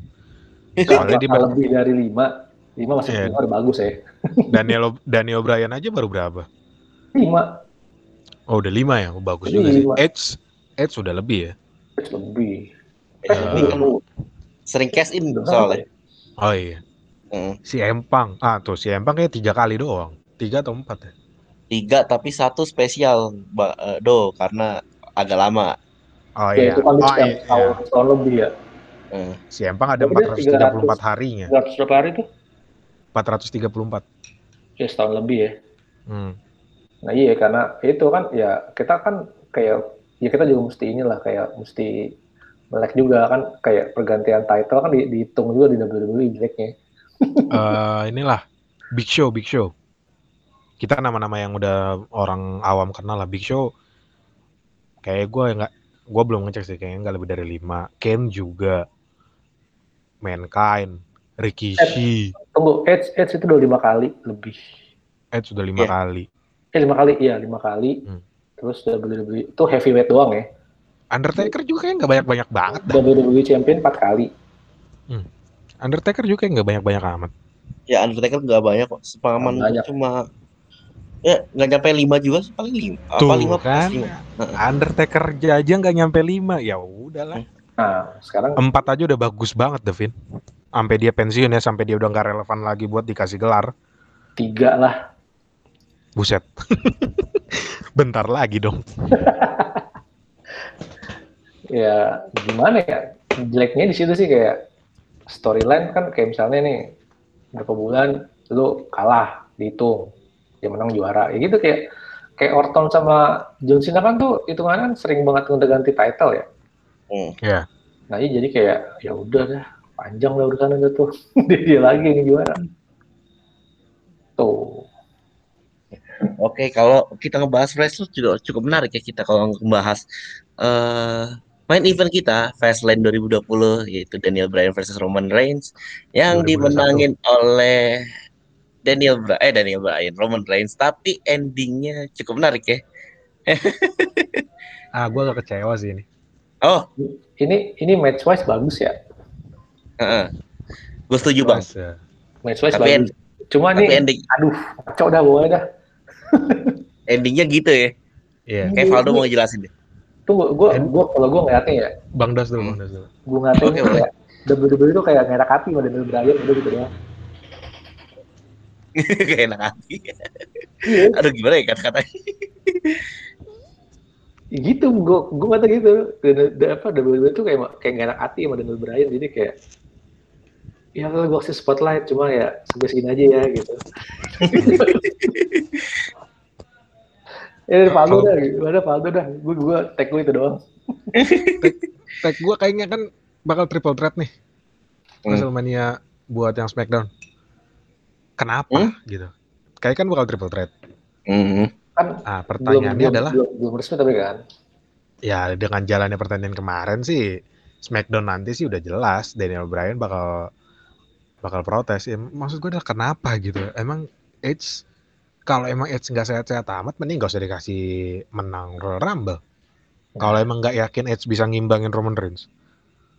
Soalnya dia lebih dari 5 masih luar bagus ya. Daniel Bryan aja baru berapa? 5. Oh udah 5 ya, bagus juga sih. Edge sudah lebih ya? Lebih. Ini kamu sering cash in soalnya. Oh iya. Si Empang. Tuh si Empang kayak 3 kali doang. 3 atau 4 ya? 3 tapi 1 spesial karena agak lama. Oh iya. Tahun lebih ya. Si Empang ada 434 harinya. 400 hari tuh? 434. Ya setahun lebih ya. Nah iya karena itu kan ya kita kan kayak ya kita juga mesti inilah kayak mesti melek juga kan, kayak pergantian title kan dihitung juga di WWE jeleknya. Inilah Big Show. Kita nama-nama yang udah orang awam kenal lah. Big Show kayak gue belum ngecek sih, kayaknya nggak lebih dari 5. Ken juga Mankind, Rikishi. Tunggu, Edge itu udah 5 kali lebih. Edge sudah 5 kali. 5 kali. Terus WWE itu heavyweight doang ya. Undertaker juga kayaknya nggak banyak-banyak banget. WWE Champion 4 kali. Undertaker juga kayaknya nggak banyak-banyak amat. Ya Undertaker nggak banyak kok. Sepaman cuma ya nggak nyampe 5 juga, paling 5. Tuh, apa 5 kan? Undertaker aja nggak nyampe 5. Ya udahlah. Nah, sekarang 4 aja udah bagus banget, Devin. Sampai dia pensiun ya, sampai dia udah nggak relevan lagi buat dikasih gelar. 3 lah. Buset. Bentar lagi dong. Ya gimana ya, jeleknya di situ sih kayak storyline kan, kayak misalnya nih berapa bulan lu kalah dihitung, dia menang juara ya gitu, kayak Orton sama John Cena kan tuh hitungannya sering banget ganti title ya. Yeah. Nah iya, jadi kayak ya udah dah, panjang lah urusan itu tuh. Dia lagi yang juara tuh. Oke, kalau kita ngebahas wrestling juga cukup menarik ya kita kalau ngebahas main event kita Fastlane 2020, yaitu Daniel Bryan versus Roman Reigns yang 2021. Dimenangin oleh Roman Reigns, tapi endingnya cukup menarik ya. Gue agak kecewa sih ini. Oh, ini match wise bagus ya. Gue setuju bang. Match wise bagus. Cuma nih ending, aduh, kacau dah gue dah. Endingnya gitu ya. Iya. Kayak Valdo mau jelasin deh. Tunggu, gue kalau gue ngeliatnya ya. Bang Das dulu. Gue ngeliatnya kayak WWE itu kayak ngerak hati sama Daniel Bryan gitu ya. Kayak enak hati. Aduh gimana ya kata-katanya. Gitu, gue ngata gitu. WWE itu kayak ngerak hati sama Daniel Bryan, jadi kayak ya gue kasih spotlight, cuma ya sampai segini aja ya gitu. Ya Valdo dah, gue tag lu itu doang. Tag gue kayaknya kan bakal triple threat nih. WrestleMania buat yang Smackdown. Kenapa gitu? Kayaknya kan bakal triple threat. Kan pertanyaannya adalah belum resmi tapi kan. Ya dengan jalannya pertandingan kemarin sih, Smackdown nanti sih udah jelas Daniel Bryan bakal protes. Ya, maksud gue adalah kenapa gitu? Emang Edge, kalau emang Edge nggak sehat-sehat amat, mending nggak usah dikasih menang Royal Rumble. Kalau emang nggak yakin Edge bisa ngimbangin Roman Reigns.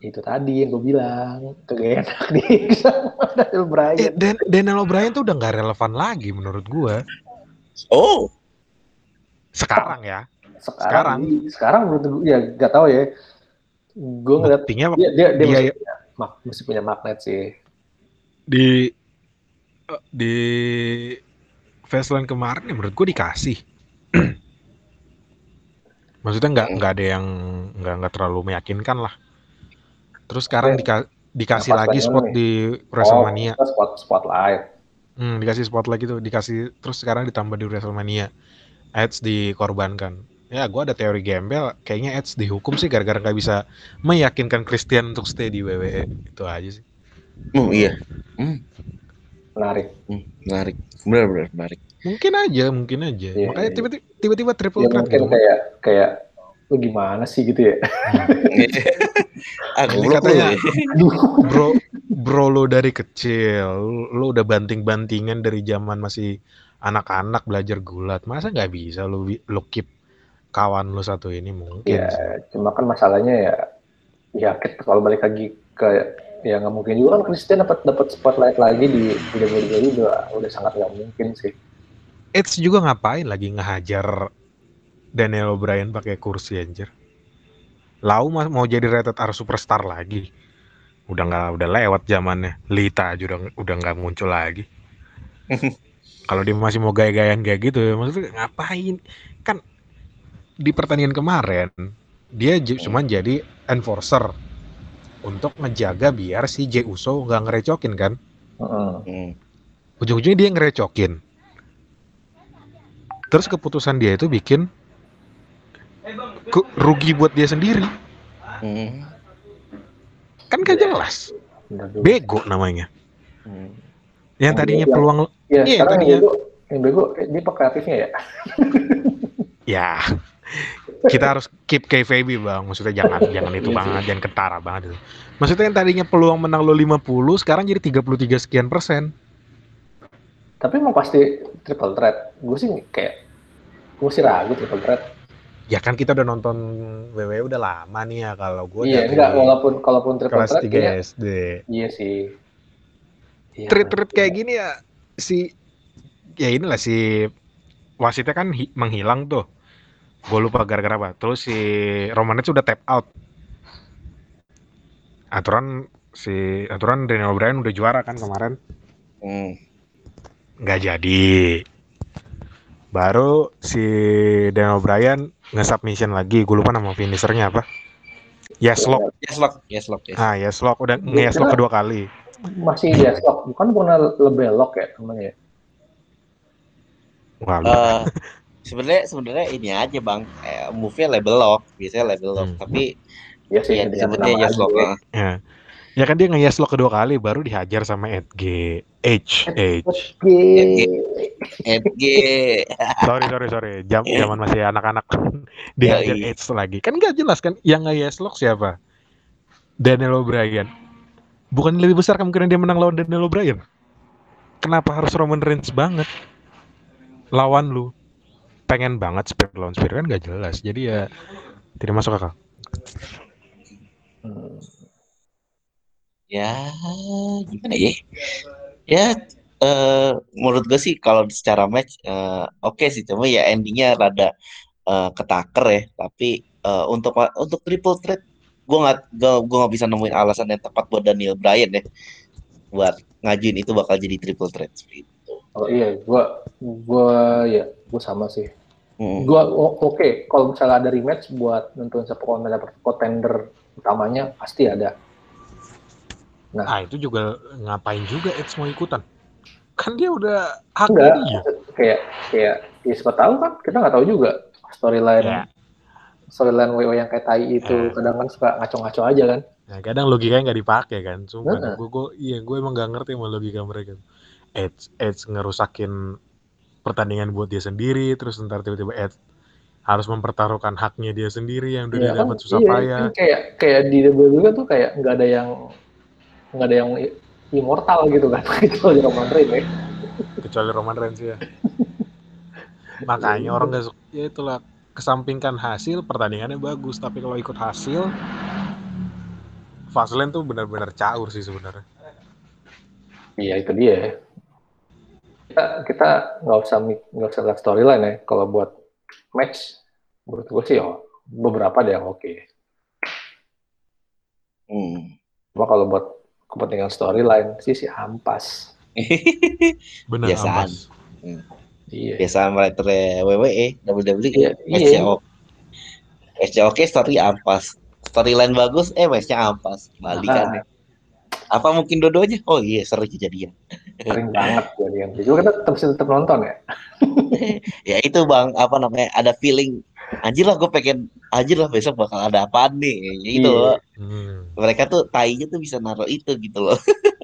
Itu tadi yang gue bilang, kagak enak nih sama Daniel Bryan. Daniel Bryan tuh udah nggak relevan lagi menurut gue. Oh, sekarang menurut gue ya nggak tahu ya. Gue ngeliat dia mesti punya magnet sih. Di Fastlane kemarin ya menurut gue dikasih. Maksudnya nggak ada yang nggak terlalu meyakinkan lah. Terus sekarang dikasih lagi spot nih. Di WrestleMania. Spotlight. Dikasih spotlight gitu, dikasih terus sekarang ditambah di WrestleMania. Edge dikorbankan. Ya, gue ada teori gembel, kayaknya Edge dihukum sih gara-gara gak bisa meyakinkan Christian untuk stay di WWE. Itu aja sih. Iya. Menarik. Menarik. Benar-benar menarik. Mungkin aja. Ya, makanya ya. Tiba-tiba triple threat ya, gitu. Kayak lu gimana sih gitu ya. Aku katanya, bro lo dari kecil, lo udah banting-bantingan dari zaman masih anak-anak belajar gulat. Masa gak bisa lo keep kawan lu satu ini mungkin. Ya, cuma kan masalahnya ya kita kalau balik lagi ke ya nggak mungkin juga kan Christian dapat spotlight lagi di WWE udah sangat nggak mungkin sih. Edge juga ngapain lagi ngehajar Daniel Bryan pakai kursi anjir. Lau mau jadi rated R superstar lagi. Udah lewat zamannya. Lita aja udah nggak muncul lagi. Kalau dia masih mau gaya-gayaan kayak gitu, maksudnya ngapain kan? Di pertandingan kemarin dia cuma jadi enforcer untuk ngejaga biar si Jey Uso nggak ngerecokin kan. Ujung-ujungnya dia ngerecokin. Terus keputusan dia itu bikin rugi buat dia sendiri. Kan gak jelas. Bego namanya. Yang tadinya peluang. Iya tadinya. Yang bego dia kreatifnya ya. Ya. kita harus keep kayfabe, Bang. Maksudnya jangan itu banget, jangan ketara banget itu. Maksudnya yang tadinya peluang menang lo 50, sekarang jadi 33 sekian persen. Tapi mau pasti triple threat. Gue sih ragu triple threat. Ya kan kita udah nonton WWE udah lama nih ya, kalau gue. Iya, enggak walaupun triple threat kelas 3 SD. Iya sih. Treat kayak gini ya si wasitnya kan menghilang tuh. Gue lupa gara-gara apa. Terus si Roman Reigns udah tap out. Aturan Daniel Bryan udah juara kan kemarin. Nggak jadi. Baru si Daniel Bryan nge-submission lagi. Gue lupa nama finishernya apa. Yes lock. Yes lock. Udah nge-yes lock kedua kali. Masih yes lock. Bukan pernah lebih lock ya namanya. Sebenarnya ini aja bang, move-nya label lock, biasanya label lock, tapi ya sih disebutnya yes lock ya. Ya kan dia nge-yes lock kedua kali, baru dihajar sama Edge. Sorry, zaman masih anak-anak dihajar Edge lagi, kan nggak jelas kan yang nge-yes lock siapa? Daniel Bryan. Bukan lebih besar kemungkinan dia menang lawan Daniel Bryan? Kenapa harus Roman Reigns banget? Lawan lu pengen banget spear lawan spear kan gak jelas, jadi ya tidak masuk akal. Ya gimana ya? Menurut gue sih kalau secara match oke sih, cuma ya endingnya rada ketaker ya. Tapi untuk triple threat gue nggak bisa nemuin alasan yang tepat buat Daniel Bryan ya buat ngajuin itu bakal jadi triple threat. Oh iya, gue sama sih. Gue oke, kalau misalnya ada rematch buat nentuin siapa kontender utamanya pasti ada. Nah itu juga ngapain juga Edge mau ikutan? Kan dia udah hak dia. Kayak siapa tahu kan, kita nggak tahu juga storyline WO yang kayak tai itu kadang kan suka ngaco-ngaco aja kan. Nah, kadang logikanya nggak dipakai kan, cuma gue emang nggak ngerti sama logika mereka. Edge ngerusakin pertandingan buat dia sendiri, terus ntar tiba-tiba Edge harus mempertaruhkan haknya dia sendiri yang udah dia dapat susah payah. Kayak di WWE tuh kayak nggak ada yang immortal gitu kan, kecuali Roman Reigns ya. Kecuali Roman Reigns ya. Makanya orang nggak suka, ya itulah, kesampingkan hasil pertandingannya bagus, tapi kalau ikut hasil, Fastlane tuh benar-benar caur sih sebenarnya. Iya itu dia. Kita nggak usah lihat storyline ya. Kalau buat match, menurut gue sih beberapa ada yang oke. Cuma kalau buat kepentingan storyline sih hampas. Benar biasaan. Hampas. Iya. Biasaan writer WWE, WWE. Matchnya oke, story hampas. Storyline bagus, matchnya hampas. Balikannya. Apa mungkin dua-duanya? Oh iya, sering kejadian. Sering banget kejadian. Jadi kita tetap nonton ya. Ya itu bang, apa namanya? Ada feeling. Anjir lah besok bakal ada apaan nih? Gitu loh. Mereka tuh tainya tuh bisa naruh itu gitu loh.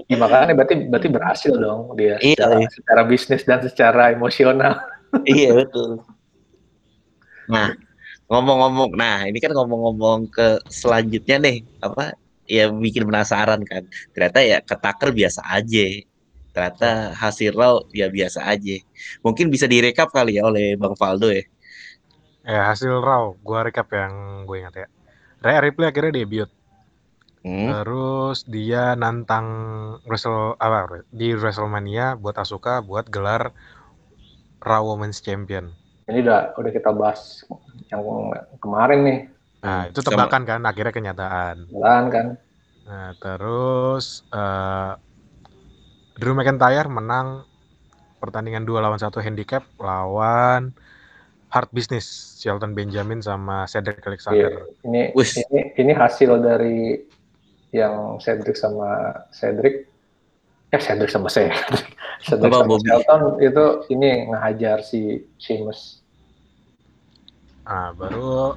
Ya, makanya berarti berhasil dong dia. Iya, secara bisnis dan secara emosional. Iya betul. Nah ngomong-ngomong, ini kan ngomong-ngomong ke selanjutnya nih apa? Ya bikin penasaran kan, ternyata ya ketaker biasa aja, ternyata hasil Raw ya biasa aja. Mungkin bisa direkap kali ya oleh Bang Faldo ya. Hasil Raw, gua rekap yang gue ingat ya. Rhea Ripley akhirnya debut, terus dia nantang di WrestleMania buat Asuka buat gelar Raw Women's Champion. Ini udah kita bahas yang kemarin nih. Nah, itu tebakan kan, akhirnya kenyataan. Tebakan kan. Nah, terus Drew McIntyre menang pertandingan 2-1 handicap lawan Hard Business, Shelton Benjamin sama Cedric Alexander. Iya, ini hasil dari yang Cedric sama Shelton itu ini ngehajar si Sheamus. Ah, baru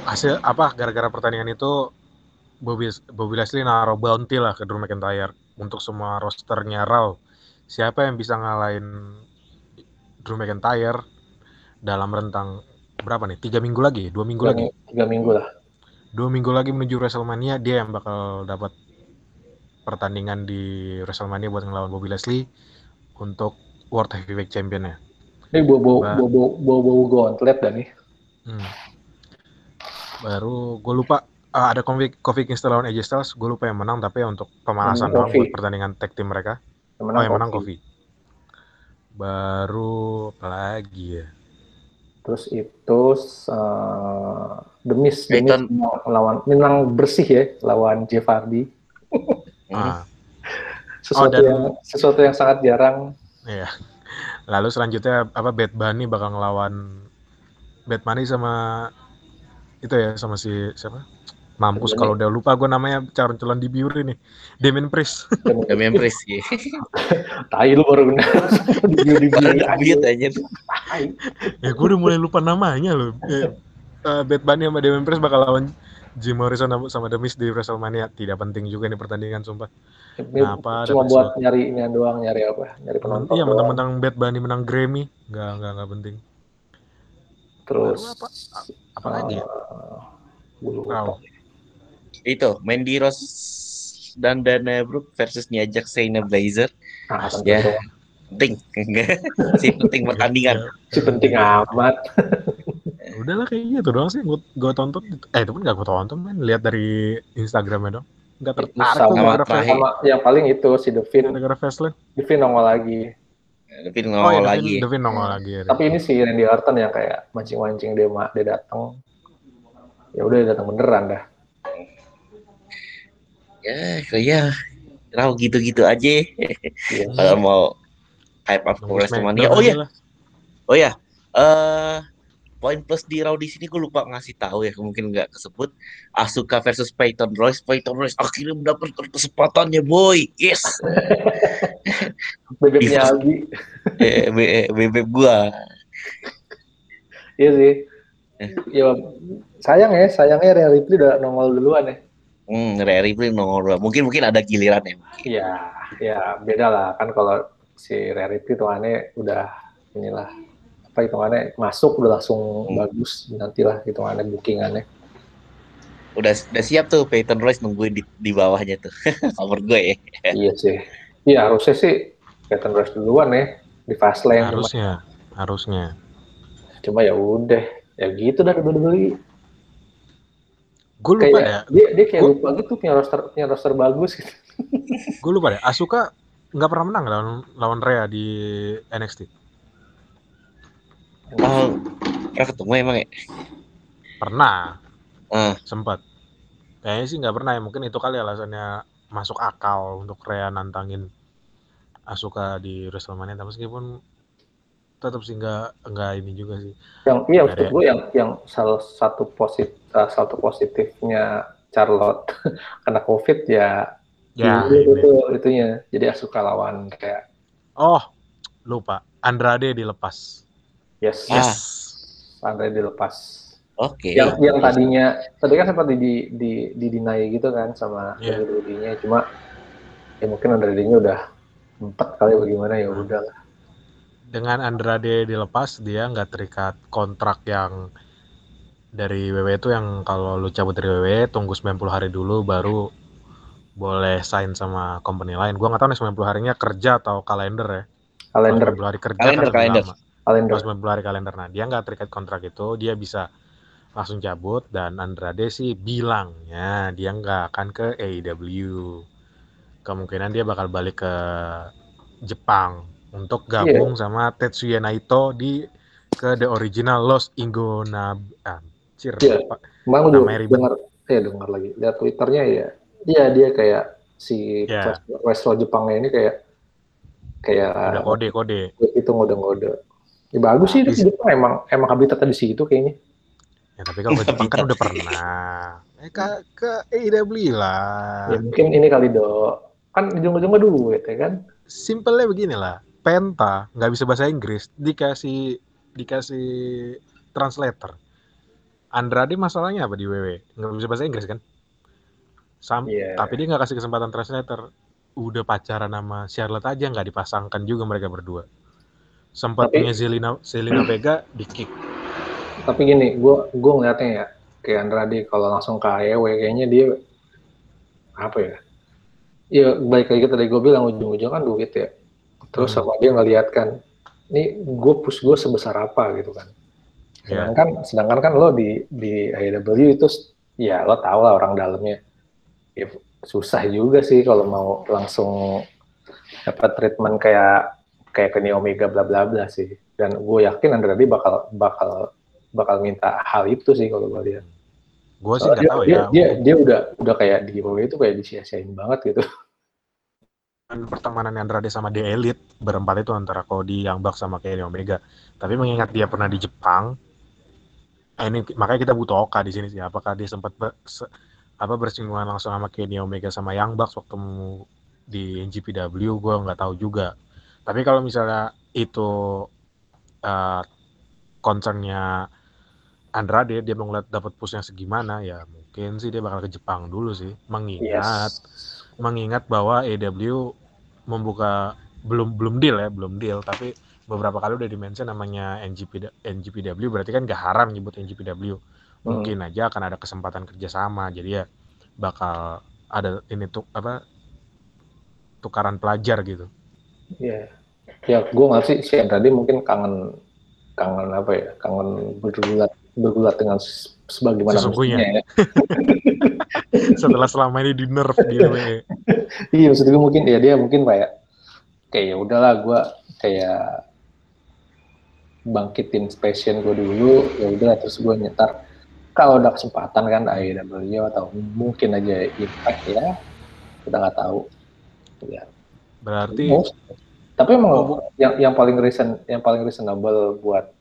hasil apa gara-gara pertandingan itu Bobby Lashley naruh bounty lah ke Drew McIntyre untuk semua rosternya Raw. Siapa yang bisa ngalahin Drew McIntyre dalam rentang berapa nih? 3 minggu lagi? 2 minggu lagi? 3 minggu lah. 2 minggu lagi menuju WrestleMania, dia yang bakal dapat pertandingan di WrestleMania buat ngelawan Bobby Lashley untuk World Heavyweight Champion-nya. Ini bawa gauntlet dah nih. Baru gue lupa ada Kofi Kingston lawan AJ Styles, gue lupa yang menang, tapi untuk pemanasan doang buat pertandingan tag team mereka. Yang menang Kofi. Baru apa lagi ya? Terus itu The Miz lawan menang bersih ya, lawan Jeff Hardy. Sesuatu yang sangat jarang. Iya. Lalu selanjutnya Bad Bunny bakal ngelawan Bad Bunny sama itu ya, sama si siapa? Mampus kalau udah lupa gue namanya, calon-calon di Biuri nih. Damien Priest. Iya. Tai lu baru benar. Dibiut aja. Ya gue udah mulai lupa namanya loh. Bad Bunny sama Damien Priest bakal lawan Jim Morrison sama The Miz di WrestleMania. Tidak penting juga nih pertandingan sumpah. Kenapa? Cuma buat nyarinya doang, nyari penonton. Iya, mentang-mentang Bad Bunny menang Grammy, enggak penting. Terus apa lagi ya? Itu Mandy Rose dan Dana Brooke versus Nia Jax Shayna Blazer. Ya. Penting. Si penting pertandingan. Si penting amat. Udahlah kayaknya itu doang sih gue tonton. Itu pun enggak gue tonton, men. Lihat dari Instagram-nya dong. Enggak tertarik sama yang paling itu si Devin. Negara Fastlane. Devin nongol lagi. Devin nongol lagi. Tapi ini si Randy Orton yang kayak mancing-mancing dia datang. Ya udah datang beneran dah. Ya, raw gitu-gitu aja. Kalau mau hype up WrestleMania. Oh ya. Poin plus di raw di sini gue lupa ngasih tahu ya, mungkin nggak kesebut. Asuka versus Peyton Royce akhirnya mendapat kesempatannya, boy. Yes. Bebeknya lagi. Bebek gua. Iya sih. Ya, sayangnya Rhea Ripley udah nongol duluan ya. Rhea Ripley nongol duluan. Mungkin ada giliran ya. Iya, beda lah kan kalau si Rhea Ripley hitungannya udah inilah. Apa hitungannya masuk udah langsung bagus, nantilah hitungannya bookingannya. Udah siap tuh Peyton Royce nungguin di bawahnya tuh. Cover gue ya. Iya sih. Iya, harusnya sih Peyton Royce duluan ya di Fastlane. Harusnya. Cuma ya udah. Ya gitu dah beli. Gue lupa kayak, ya. Dia kayak lupa gitu punya roster bagus gitu. Gue lupa deh. Asuka nggak pernah menang lawan Rhea di NXT. Oh, pernah ketemu emang ya? Pernah. Sempat. Kayaknya sih nggak pernah ya. Mungkin itu kali alasannya masuk akal untuk Rhea nantangin Asuka di WrestleMania. Tapi meskipun tetap sih nggak ini juga sih. Maksud gue yang salah satu positifnya Charlotte kena COVID ya itunya. Jadi Asuka lawan kayak. Oh lupa, Andrade dilepas. Yes. Andrade dilepas. Oke. Yang tadi kan sempat di deny gitu kan sama WWE-nya. Cuma ya mungkin Andrade-nya udah 4 kali bagaimana ya udah lah. Dengan Andrade dilepas, dia nggak terikat kontrak yang dari WWE itu yang kalau lu cabut dari WWE tunggu 90 hari dulu baru boleh sign sama company lain. Gua nggak tahu nih 90 harinya kerja atau kalender ya. Kalender. 90 hari kerja kalender. 90 hari kalender. Nah, dia nggak terikat kontrak itu, dia bisa langsung cabut dan Andrade sih bilangnya dia nggak akan ke AEW. Kemungkinan dia bakal balik ke Jepang untuk gabung sama Tetsuya Naito ke The Original Los Ingonables. Emang dengar lagi lihat Twitternya ya. Iya, dia kayak si wrestler Jepangnya ini kayak udah kode. Itu ngode-ngode. Ya bagus sih di Jepang emang habitatnya di situ kayaknya. Ya tapi kalau ke Jepang kan udah pernah. Ke AEW lah. Ya mungkin ini kali kan ujung-ujungnya duit ya kan. Simpelnya beginilah. Penta nggak bisa bahasa Inggris dikasih translator. Andrade masalahnya apa di WWE? Nggak bisa bahasa Inggris kan? Tapi dia nggak kasih kesempatan translator. Udah pacaran sama Charlotte aja nggak dipasangkan juga mereka berdua. Sempat punya Zelina Vega di kick. Tapi gini, gue ngeliatnya ya, kayak Andrade kalau langsung ke AEW kayaknya dia apa ya? Ya balik lagi tadi gue bilang ujung-ujung kan duit ya. Terus sama dia ngeliat kan, ini gue push gue sebesar apa gitu kan? Sedangkan kan lo di AEW itu ya lo tau lah orang dalamnya. Ya, susah juga sih kalau mau langsung dapat treatment kayak Kenny Omega bla bla bla sih. Dan gue yakin Andrade bakal minta hal itu sih kalau gue lihat. Gue sih nggak tahu ya. Dia udah kayak di WWE itu kayak disia-siain banget gitu. Pertemanan Andrade sama The Elite berempat itu antara Cody, Young Bucks sama Kenny Omega. Tapi mengingat dia pernah di Jepang, ini makanya kita butuh Oka di sini sih. Apakah dia sempat bersinggungan langsung sama Kenny Omega sama Young Bucks waktu di NJPW? Gue nggak tahu juga. Tapi kalau misalnya itu concernnya Andrade, dia mau ngeliat dapat pushnya segimana, ya mungkin sih dia bakal ke Jepang dulu sih. Mengingat bahwa AEW membuka belum deal, tapi beberapa kali udah dimention namanya NJPW, berarti kan gak haram nyebut NJPW. Mungkin aja akan ada kesempatan kerjasama, jadi ya bakal ada ini tukaran pelajar gitu. Iya, yeah. Ya gue ngasih si Andrade mungkin kangen bergulat dengan sebagaimana mestinya ya. Setelah selama ini di nerve di WWE. Iya, maksud gue mungkin ya dia mungkin kayak ya udahlah gue kayak bangkitin passion gue dulu, ya udah terus gue nyetar kalau ada kesempatan kan AEW atau mungkin aja Impact ya, kita nggak tahu. Ya. Berarti tapi emang yang paling reasonable buat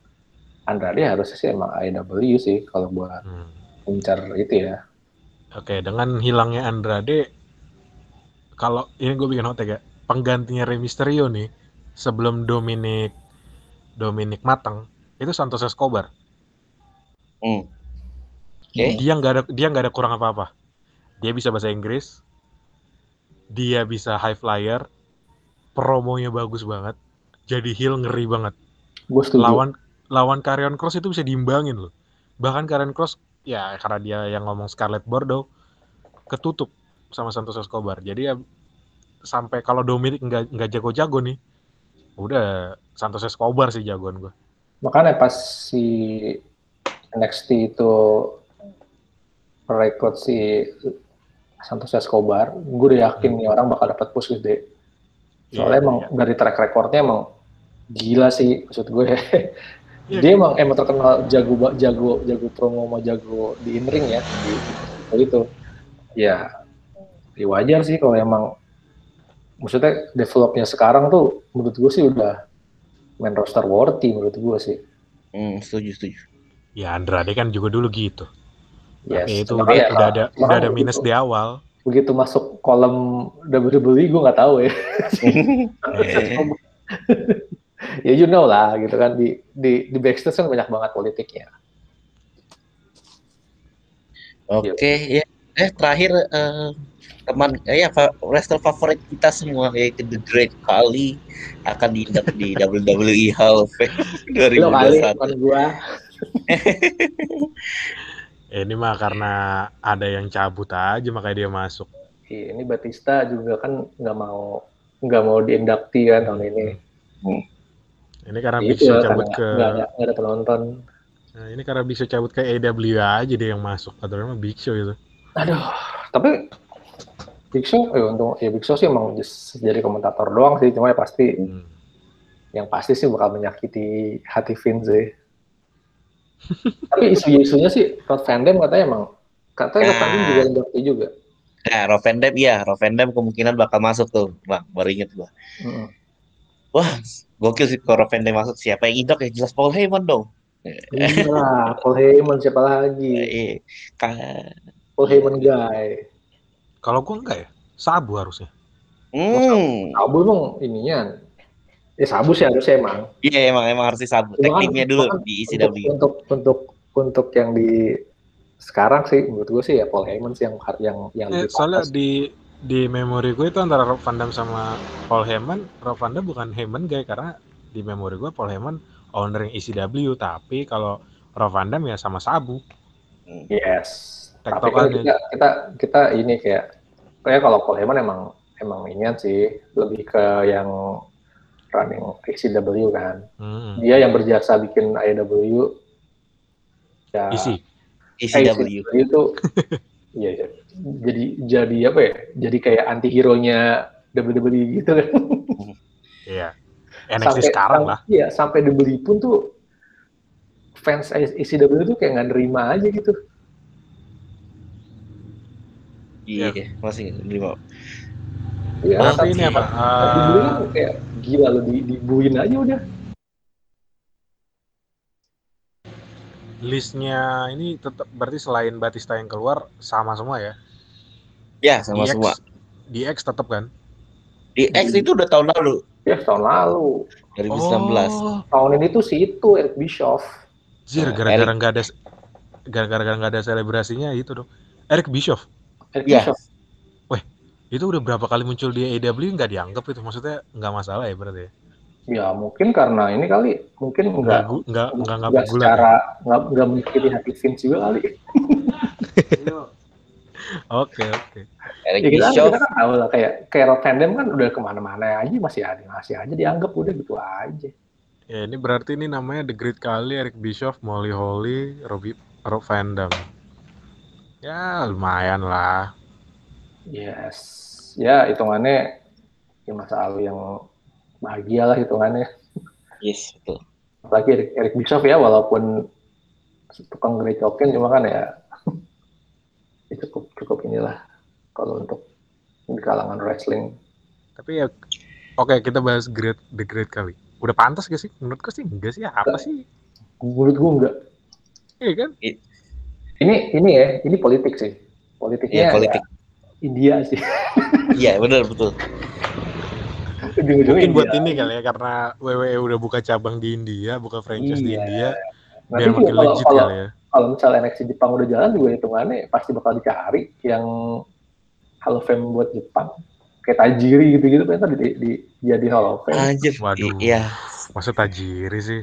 Andrade harusnya sih emang AEW sih kalau buat mencar itu ya. Oke, dengan hilangnya Andrade, kalau ini gue bikin hot ya, penggantinya Rey Mysterio nih sebelum Dominic matang itu Santos Escobar. Okay. Dia nggak ada kurang apa-apa. Dia bisa bahasa Inggris, dia bisa high flyer, promonya bagus banget, jadi heel ngeri banget. Lawan Karrion Kross itu bisa diimbangin loh. Bahkan Karrion Kross ya karena dia yang ngomong Scarlet Bordeaux ketutup sama Santos Escobar. Jadi ya sampai kalau Dominic nggak jago-jago nih, udah Santos Escobar sih jagoan gue. Makanya pas si NXT itu merekrut si Santos Escobar, gue udah yakin nih orang bakal dapat push gede. Soalnya dari track recordnya emang gila sih, maksud gue. Dia emang terkenal jago promo sama jago di in-ring ya. Gitu. Ya, wajar sih kalau emang, maksudnya developnya sekarang tuh menurut gue sih udah main roster worthy menurut gue sih. Setuju. Ya Andrade kan juga dulu gitu. Yes, tapi itu udah ada minus di awal. Begitu masuk kolom WWE gue nggak tahu ya. Ya you know lah gitu kan di backstage kan banyak banget politiknya. Oke. Terakhir teman wrestler favorit kita semua yaitu The Great Kali akan diinjak di WWE Hall of Fame 2021. Lo kali bukan gua. Ini mah karena ada yang cabut aja makanya dia masuk. Ini Batista juga kan nggak mau diindakti kan tahun ini. Ini karena Big Show cabut ke nggak ada penonton. Nah, ini karena Big Show cabut ke AEW aja dia yang masuk. Padahal mah Big Show itu. Aduh, tapi Big Show Big Show sih emang jadi komentator doang sih, cuma ya pasti yang pasti sih bakal menyakiti hati Vince sih. Tapi isu-isunya sih Rob Van Dam katanya Rob Van Dam juga indukti juga. Nah, Rob Van Dam kemungkinan bakal masuk tuh, Bang. Baru inget gua. Wah, gokil sih kalau Rob Van Dam masuk. Siapa yang induk ya? Jelas Paul Heyman dong. Iya, Paul Heyman siapa lagi? Paul Heyman guy. Kalau gua enggak ya, Sabu harusnya. Sabu emang inian. Sabu sih harusnya emang. Iya emang harus Sabu. Tekniknya dulu di ECW. Untuk yang di sekarang sih menurut gue sih ya Paul Heyman sih yang lebih soalnya pantas. Di memori gue itu antara Rob Van Dam sama Paul Heyman. Rob Van Dam bukan Heyman guys karena di memori gue Paul Heyman owner yang ECW, tapi kalau Rob Van Dam ya sama Sabu. Yes. Tapi kan kita ini kayak kalau Paul Heyman emang inian sih, lebih ke yang running AEW kan. Dia yang berjasa bikin AEW. Ya. ECW itu ya jadi apa ya? Jadi kayak anti-hero-nya WWE gitu kan. Iya. NXT sekarang lah. Iya, sampai WWE pun tuh fans ECW tuh kayak nggak nerima aja gitu. Iya, masih nggak nerima. Iya, tapi ini apa? WWE kan kayak gila lo dibuin aja udah. Listnya ini tetap berarti selain Batista yang keluar sama semua ya? Ya sama DX, semua. DX tetap kan? DX itu udah tahun lalu. Ya tahun lalu. 2019. Tahun ini tuh si itu Eric Bischoff. Jir, gara-gara nggak ada, selebrasinya itu dong. Eric Bischoff. Eric Bischoff. Weh, itu udah berapa kali muncul di AEW nggak dianggap itu, maksudnya nggak masalah ya berarti? Ya mungkin karena ini kali mungkin nggak secara nggak mikirin hati fans juga kali. Oke. Ya, kita kan tahu lah kayak Rob Van Dam kan udah kemana-mana aja masih aja dianggap udah gitu aja. Ya ini berarti ini namanya The Great Kali, Eric Bischoff, Molly Holly, Rob Van Dam. Ya lumayan lah. Yes. Ya hitungannya ya masalah yang bahagialah hitungannya. Yes, betul. Apalagi Eric Bischoff ya, walaupun tukang gerecokin cuma kan ya cukup inilah kalau untuk di kalangan wrestling. Tapi ya oke, kita bahas The Great Kali. Udah pantas gak sih? Menurutku sih enggak sih. Apa sih? Menurut gua enggak. Iya kan? Ini politik sih. Politiknya ya, politik. Ya, India sih. Iya, benar betul. Mungkin buat ini kali ya, karena WWE udah buka cabang di India, buka franchise di India, biar makin legit kali ya. Kalau misalnya NXT Jepang udah jalan juga hitungannya, pasti bakal dicari yang Hall of Fame buat Jepang, kayak Tajiri gitu-gitu, kan jadi Hall of Fame. Anjir, waduh, iya. Masa Tajiri sih?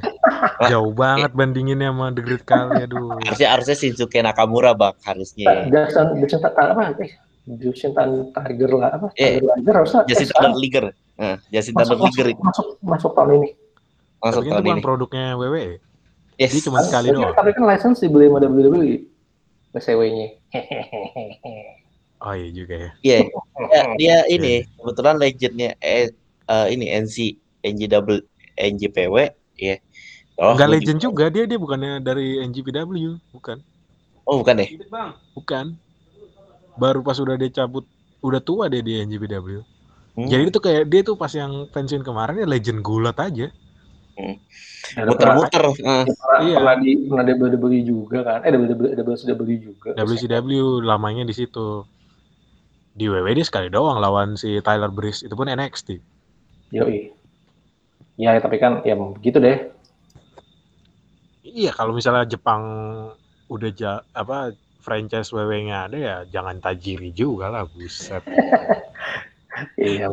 Jauh banget bandinginnya sama The Great Kali, aduh. Harusnya Shinsuke Nakamura, bak, harusnya. Justin apa? Justin Tiger lah, apa? Tiger harusnya. Justin Tiger masuk tahun ini. Masuk tahun ini. Bukan produknya WWE. Yes. Jadi cuma sekali doang. Tapi kan license dibeli sama WWE. BCW-nya. Oh iya juga ya. Iya. Yeah. Dia ini kebetulan legendnya ini NJPW ya. Yeah. Oh, enggak legend juga dia bukannya dari NJPW, bukan. Oh, bukan deh. Bukan. Baru pas udah dia cabut, udah tua dia di NJPW. Jadi itu kayak dia tuh pas yang pensiun kemarin ya legend gulat aja. Muter-muter. Iya. Pernah WWE juga kan. WCW juga. WCW lamanya di situ. Di WWE sekali doang lawan si Tyler Breeze, itu pun NXT. Yoi. Ya tapi kan ya begitu deh. Iya, kalau misalnya Jepang udah franchise WWE-nya ada ya jangan Tajiri juga lah, buset. Iya,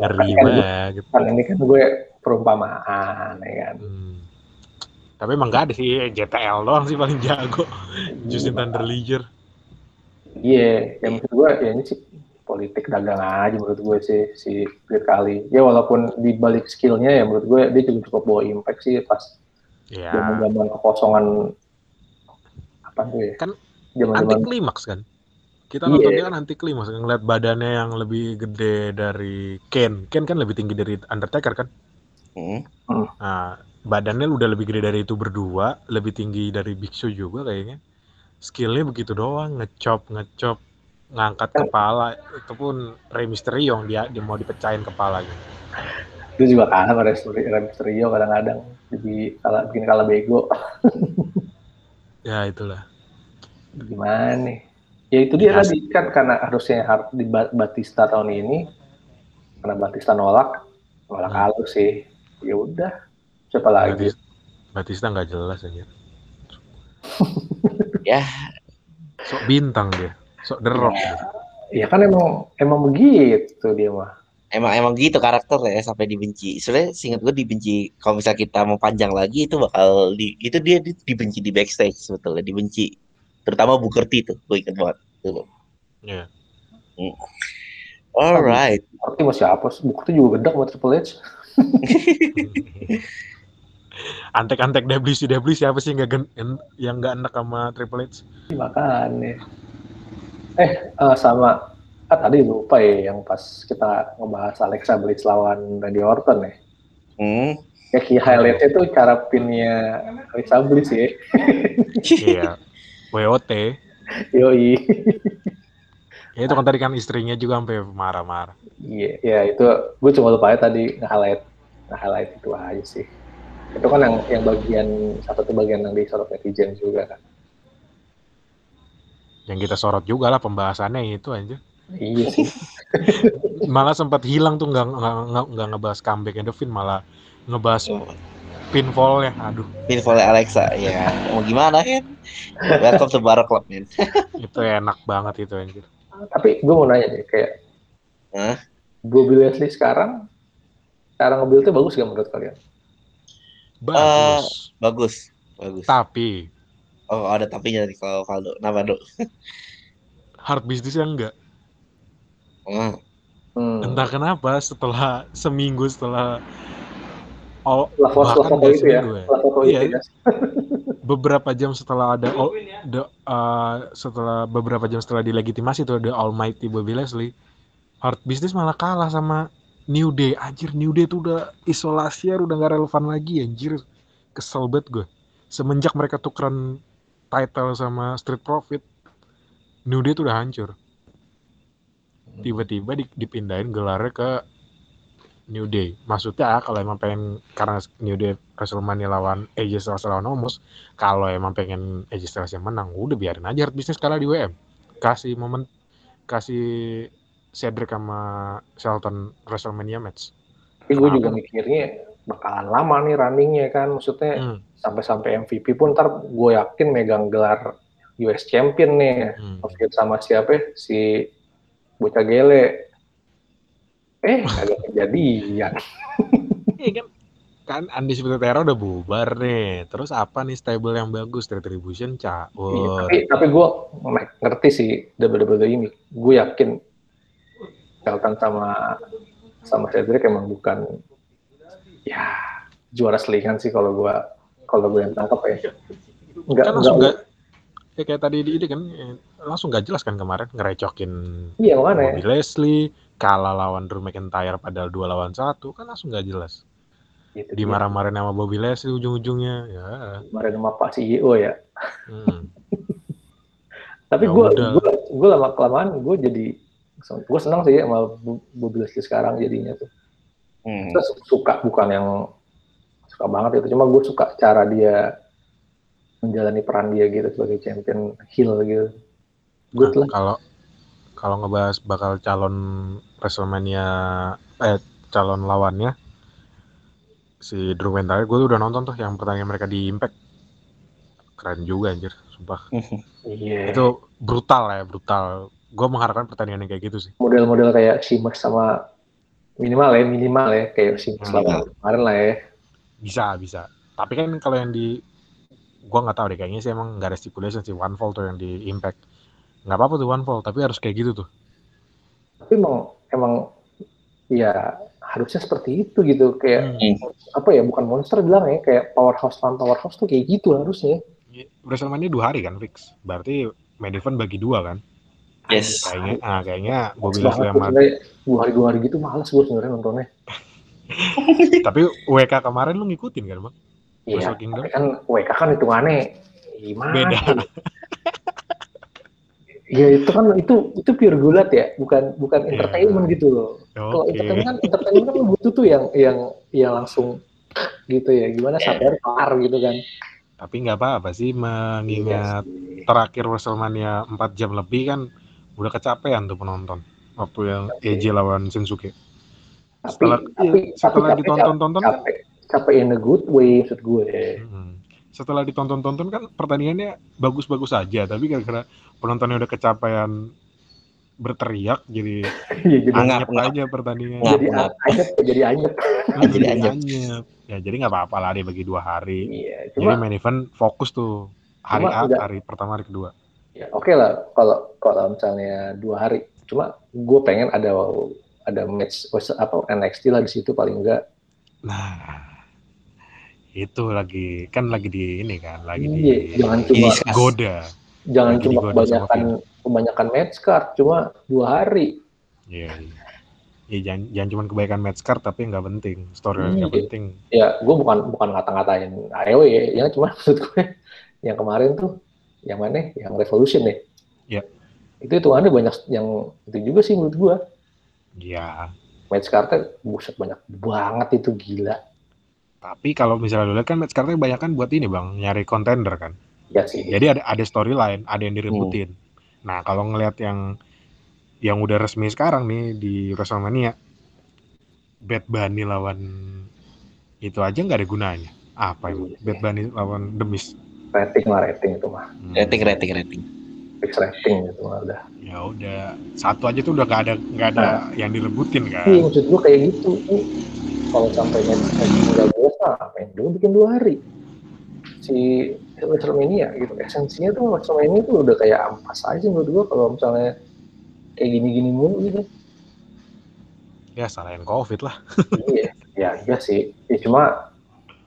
gitu. Kan ini kan gue perumpamaan ya kan. Tapi emang gak ada sih, JTL doang sih paling jago. Justin Thunder Liger. Iya, yang menurut gue ya ini sih politik dagang aja menurut gue sih si Great Kali. Ya walaupun di balik skillnya ya menurut gue dia cukup bawa impact sih pas zaman kekosongan apa tuh ya. Kan anti klimaks kan. Kita nonton dia kan anti klimaks, ngeliat badannya yang lebih gede dari Kane. Kane kan lebih tinggi dari Undertaker kan. Nah, badannya udah lebih gede dari itu berdua, lebih tinggi dari Big Show juga kayaknya. Skillnya begitu doang, ngecop, ngangkat kepala. Itu pun Rey Mysterio yang dia mau dipecahin kepalanya. Itu juga kalah Rey Mysterio kadang-kadang jadi bikin kalah bego. Ya itulah. Gimana nih? Ya itu dia tadi kan karena harusnya di Batista tahun ini karena Batista nolak halus sih. Ya udah, siapa lagi? Batista nggak jelas aja. Ya, sok bintang dia, sok derok. Ya kan emang begitu dia mah. Emang gitu karakternya sampai dibenci. Sebenarnya seingat gue dibenci. Kalau misal kita mau panjang lagi itu bakal itu dia dibenci di backstage sebetulnya, dibenci. Terutama Booker T tuh, gue ingat banget. Iya. Yeah. Alright. Booker T masih apa? Booker T juga gedek buat Triple H. Antek-antek WCW siapa sih yang nggak enak sama Triple H? Makanya. Sama. Tadi lupa ya yang pas kita ngebahas Alexa Bliss lawan Randy Orton ya. Kayak highlight-nya tuh cara pinnya Alexa Bliss ya. Iya. WOT. Yoi. Ya itu kan tadi kan istrinya juga sampai marah-marah. Iya, ya itu gue cuma lupa aja tadi nge-highlight itu aja sih. Itu kan yang bagian satu tuh bagian yang disorot netizen juga kan. Yang kita sorot juga lah pembahasannya itu aja. Iya sih. Malah sempat hilang tuh nggak ngebahas comebacknya The Finn, malah ngebahas pinfallnya. Aduh. Pinfallnya Alexa ya. Mau gimana kan? Welcome to Barra Club men. Itu enak banget itu anjir. Tapi gue mau nanya deh kayak. Bobby Leslie sekarang nge-build-nya bagus gak menurut kalian? Bagus. Tapi. Oh ada tapinya dari kalau Valdo. Kenapa Valdo? Hard business-nya enggak. Entah kenapa setelah seminggu setelah beberapa jam setelah ada setelah beberapa jam setelah dilegitimasi itu The Almighty Bobby Leslie, Hard Business malah kalah sama New Day. Anjir, New Day tuh udah isolasi, udah gak relevan lagi anjir. Kesel banget gue. Semenjak mereka tukeran title sama Street Profit, New Day tuh udah hancur. Tiba-tiba dipindahin gelarnya ke New Day. Maksudnya kalau emang pengen, karena New Day WrestleMania lawan AJ Styles lawan Omos, kalau emang pengen AJ Styles yang menang, udah biarin aja Hard Business kalah di WM. Kasih Cedric sama Shelton WrestleMania match. Tapi gue juga mikirnya bakalan lama nih runningnya kan. Maksudnya sampai MVP pun ntar gue yakin megang gelar US Champion nih. Maksudnya sama siapa si bocah gele. Agak kejadian. Iya kan Undisputed Era udah bubar nih. Terus apa nih stable yang bagus? Retribution caur. Iya, tapi gue ngerti sih WWE ini. Gue yakin Shelton sama Cedric emang bukan ya juara selingan sih kalau gue yang tangkap ya. Enggak. Ya kayak tadi ini kan langsung gak jelas kan kemarin ngerecokin Bobby Leslie, kalah lawan Drew McIntyre padahal 2-1 kan langsung gak jelas. Gitu, dimarah-marahin sama Bobby Leslie ujung-ujungnya ya. Marahin sama Pak CEO ya. Tapi gue lama-kelamaan gue senang sih ya sama Bobby Leslie sekarang jadinya tuh. Terus suka, bukan yang suka banget itu, cuma gue suka cara dia menjalani peran dia gitu sebagai champion heel gitu. Good lah. Kalau ngebahas bakal calon WrestleMania calon lawannya si Drew McIntyre, gue tuh udah nonton tuh yang pertandingan mereka di Impact. Keren juga anjir, sumpah. Yeah. Itu brutal. Gue mengharapkan pertandingan yang kayak gitu sih. Model-model kayak Sheamus sama minimal ya kayak Sheamus lawan kemarin lah ya. Bisa. Tapi kan kalau yang di gue nggak tahu deh, kayaknya sih emang nggak ada stipulation sih. One Fall tuh yang di Impact, nggak apa-apa tuh One Fall, tapi harus kayak gitu tuh. Tapi emang ya harusnya seperti itu gitu, kayak apa ya, bukan monster bilang ya, kayak powerhouse tuh kayak gitu harusnya. WrestleMania 2 hari kan fix, berarti main event bagi 2 kan? Yes. Kayaknya gue bilang selamat. 2 hari gitu males gue sebenarnya nontonnya. Tapi WK kemarin lu ngikutin kan bang? Iya, kan WK kan hitungannya gimana? Beda. Iya itu kan itu pure gulat ya, bukan entertainment gitu loh. Okay. Kalau entertainment kan butuh tuh yang langsung gitu ya, gimana sabar kelar gitu kan. Tapi nggak apa-apa sih mengingat sih. Terakhir WrestleMania 4 jam lebih kan udah kecapean tuh penonton waktu yang AJ lawan Shinsuke. Setelah ditonton-tonton kan. Capek in a good way, maksud gue. Setelah ditonton-tonton kan pertandingannya bagus-bagus aja, tapi gara-gara penontonnya udah kecapean berteriak jadi anggap aja pertandingan. Jadi anjep. Ya jadi nggak apa-apa lah dia bagi 2 hari. Iya, cuma, jadi main event fokus tuh hari pertama hari kedua. Ya oke lah kalau misalnya 2 hari. Cuma gue pengen ada match apa NXT lah di situ paling enggak. Nah itu lagi di ini kan lagi di goda. Jangan lagi cuma kebanyakan match card, cuma 2 hari. Iya. Ya, jangan cuma kebanyakan match card tapi nggak penting, storyline nggak penting. Ya, gue bukan ngata-ngatain AEW ya, cuma maksud gue yang kemarin tuh, yang mana? Yang Revolution deh. Iya. Itu hitungannya banyak yang itu juga sih menurut gue. Iya. Match cardnya buset banyak banget itu gila. Tapi kalau misalnya dulu kan match cardnya banyak kan buat ini bang, nyari contender kan. Ya sih. Jadi ada storyline, ada yang direbutin. Nah, kalau ngelihat yang udah resmi sekarang nih di WrestleMania, Bad Bunny lawan itu aja nggak ada gunanya. Apa itu? Bad Bunny lawan The Miz. Rating itu mah. Fix rating itu mah udah. Ya udah, satu aja tuh udah nggak ada yang direbutin kan. Iya, maksud gua kayak gitu. Kalau sampainya udah biasa, main dulu bikin 2 hari. Si WrestleMania gitu, esensinya tuh WrestleMania itu udah kayak ampas aja menurut gua kalau misalnya kayak gini-gini mulu gitu. Ya salahin COVID lah. Iya sih. Ya, cuma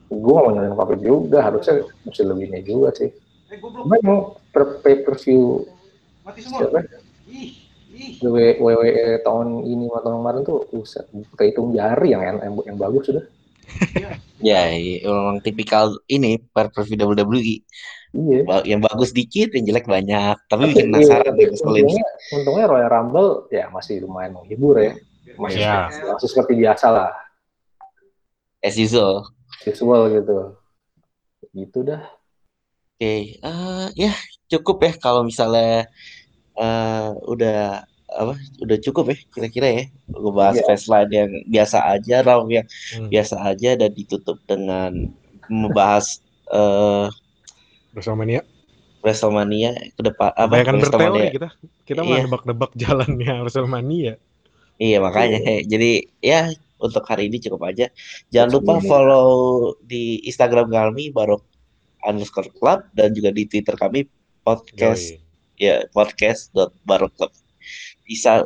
gua mau nyalahin COVID juga, harusnya mesti lebihnya juga sih. Cuma emang pay-per-view siapa? WWE tahun ini atau kemarin tuh usah kita hitung jari yang bagus sudah. Ya, orang tipikal ini per-per-view WWE. Iya. Yang bagus dikit, yang jelek banyak. Tapi bikin penasaran deh. Untungnya Royal Rumble ya masih lumayan menghibur ya. Masih seperti biasa lah. As usual. Gitu. Gitu dah. Oke, cukup ya kalau misalnya udah cukup ya kira-kira ya. Gue bahas Fastlane yang biasa aja, Raw yang biasa aja, dan ditutup dengan membahas WrestleMania ke depan apa kan berteori kita mah nebak-nebak jalannya WrestleMania. Iya makanya. Jadi ya untuk hari ini cukup aja. Jangan lupa follow di Instagram kami barok_club dan juga di Twitter kami podcast. Ya, podcast.barokclub. Bisa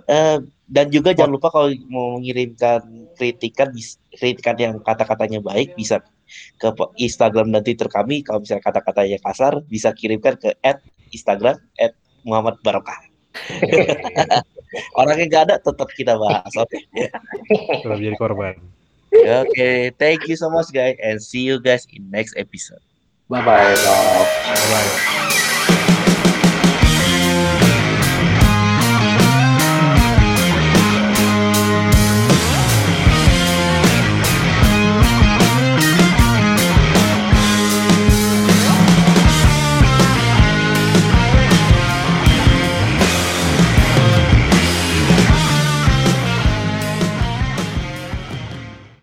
dan juga jangan lupa kalau mau mengirimkan kritikan yang kata-katanya baik bisa ke Instagram dan Twitter kami. Kalau misalnya kata-katanya kasar bisa kirimkan ke @instagram @muhammadbarokah. Orangnya nggak ada tetap kita bahas. Oke. Tetap jadi korban. Oke, thank you so much guys and see you guys in next episode. Bye bye.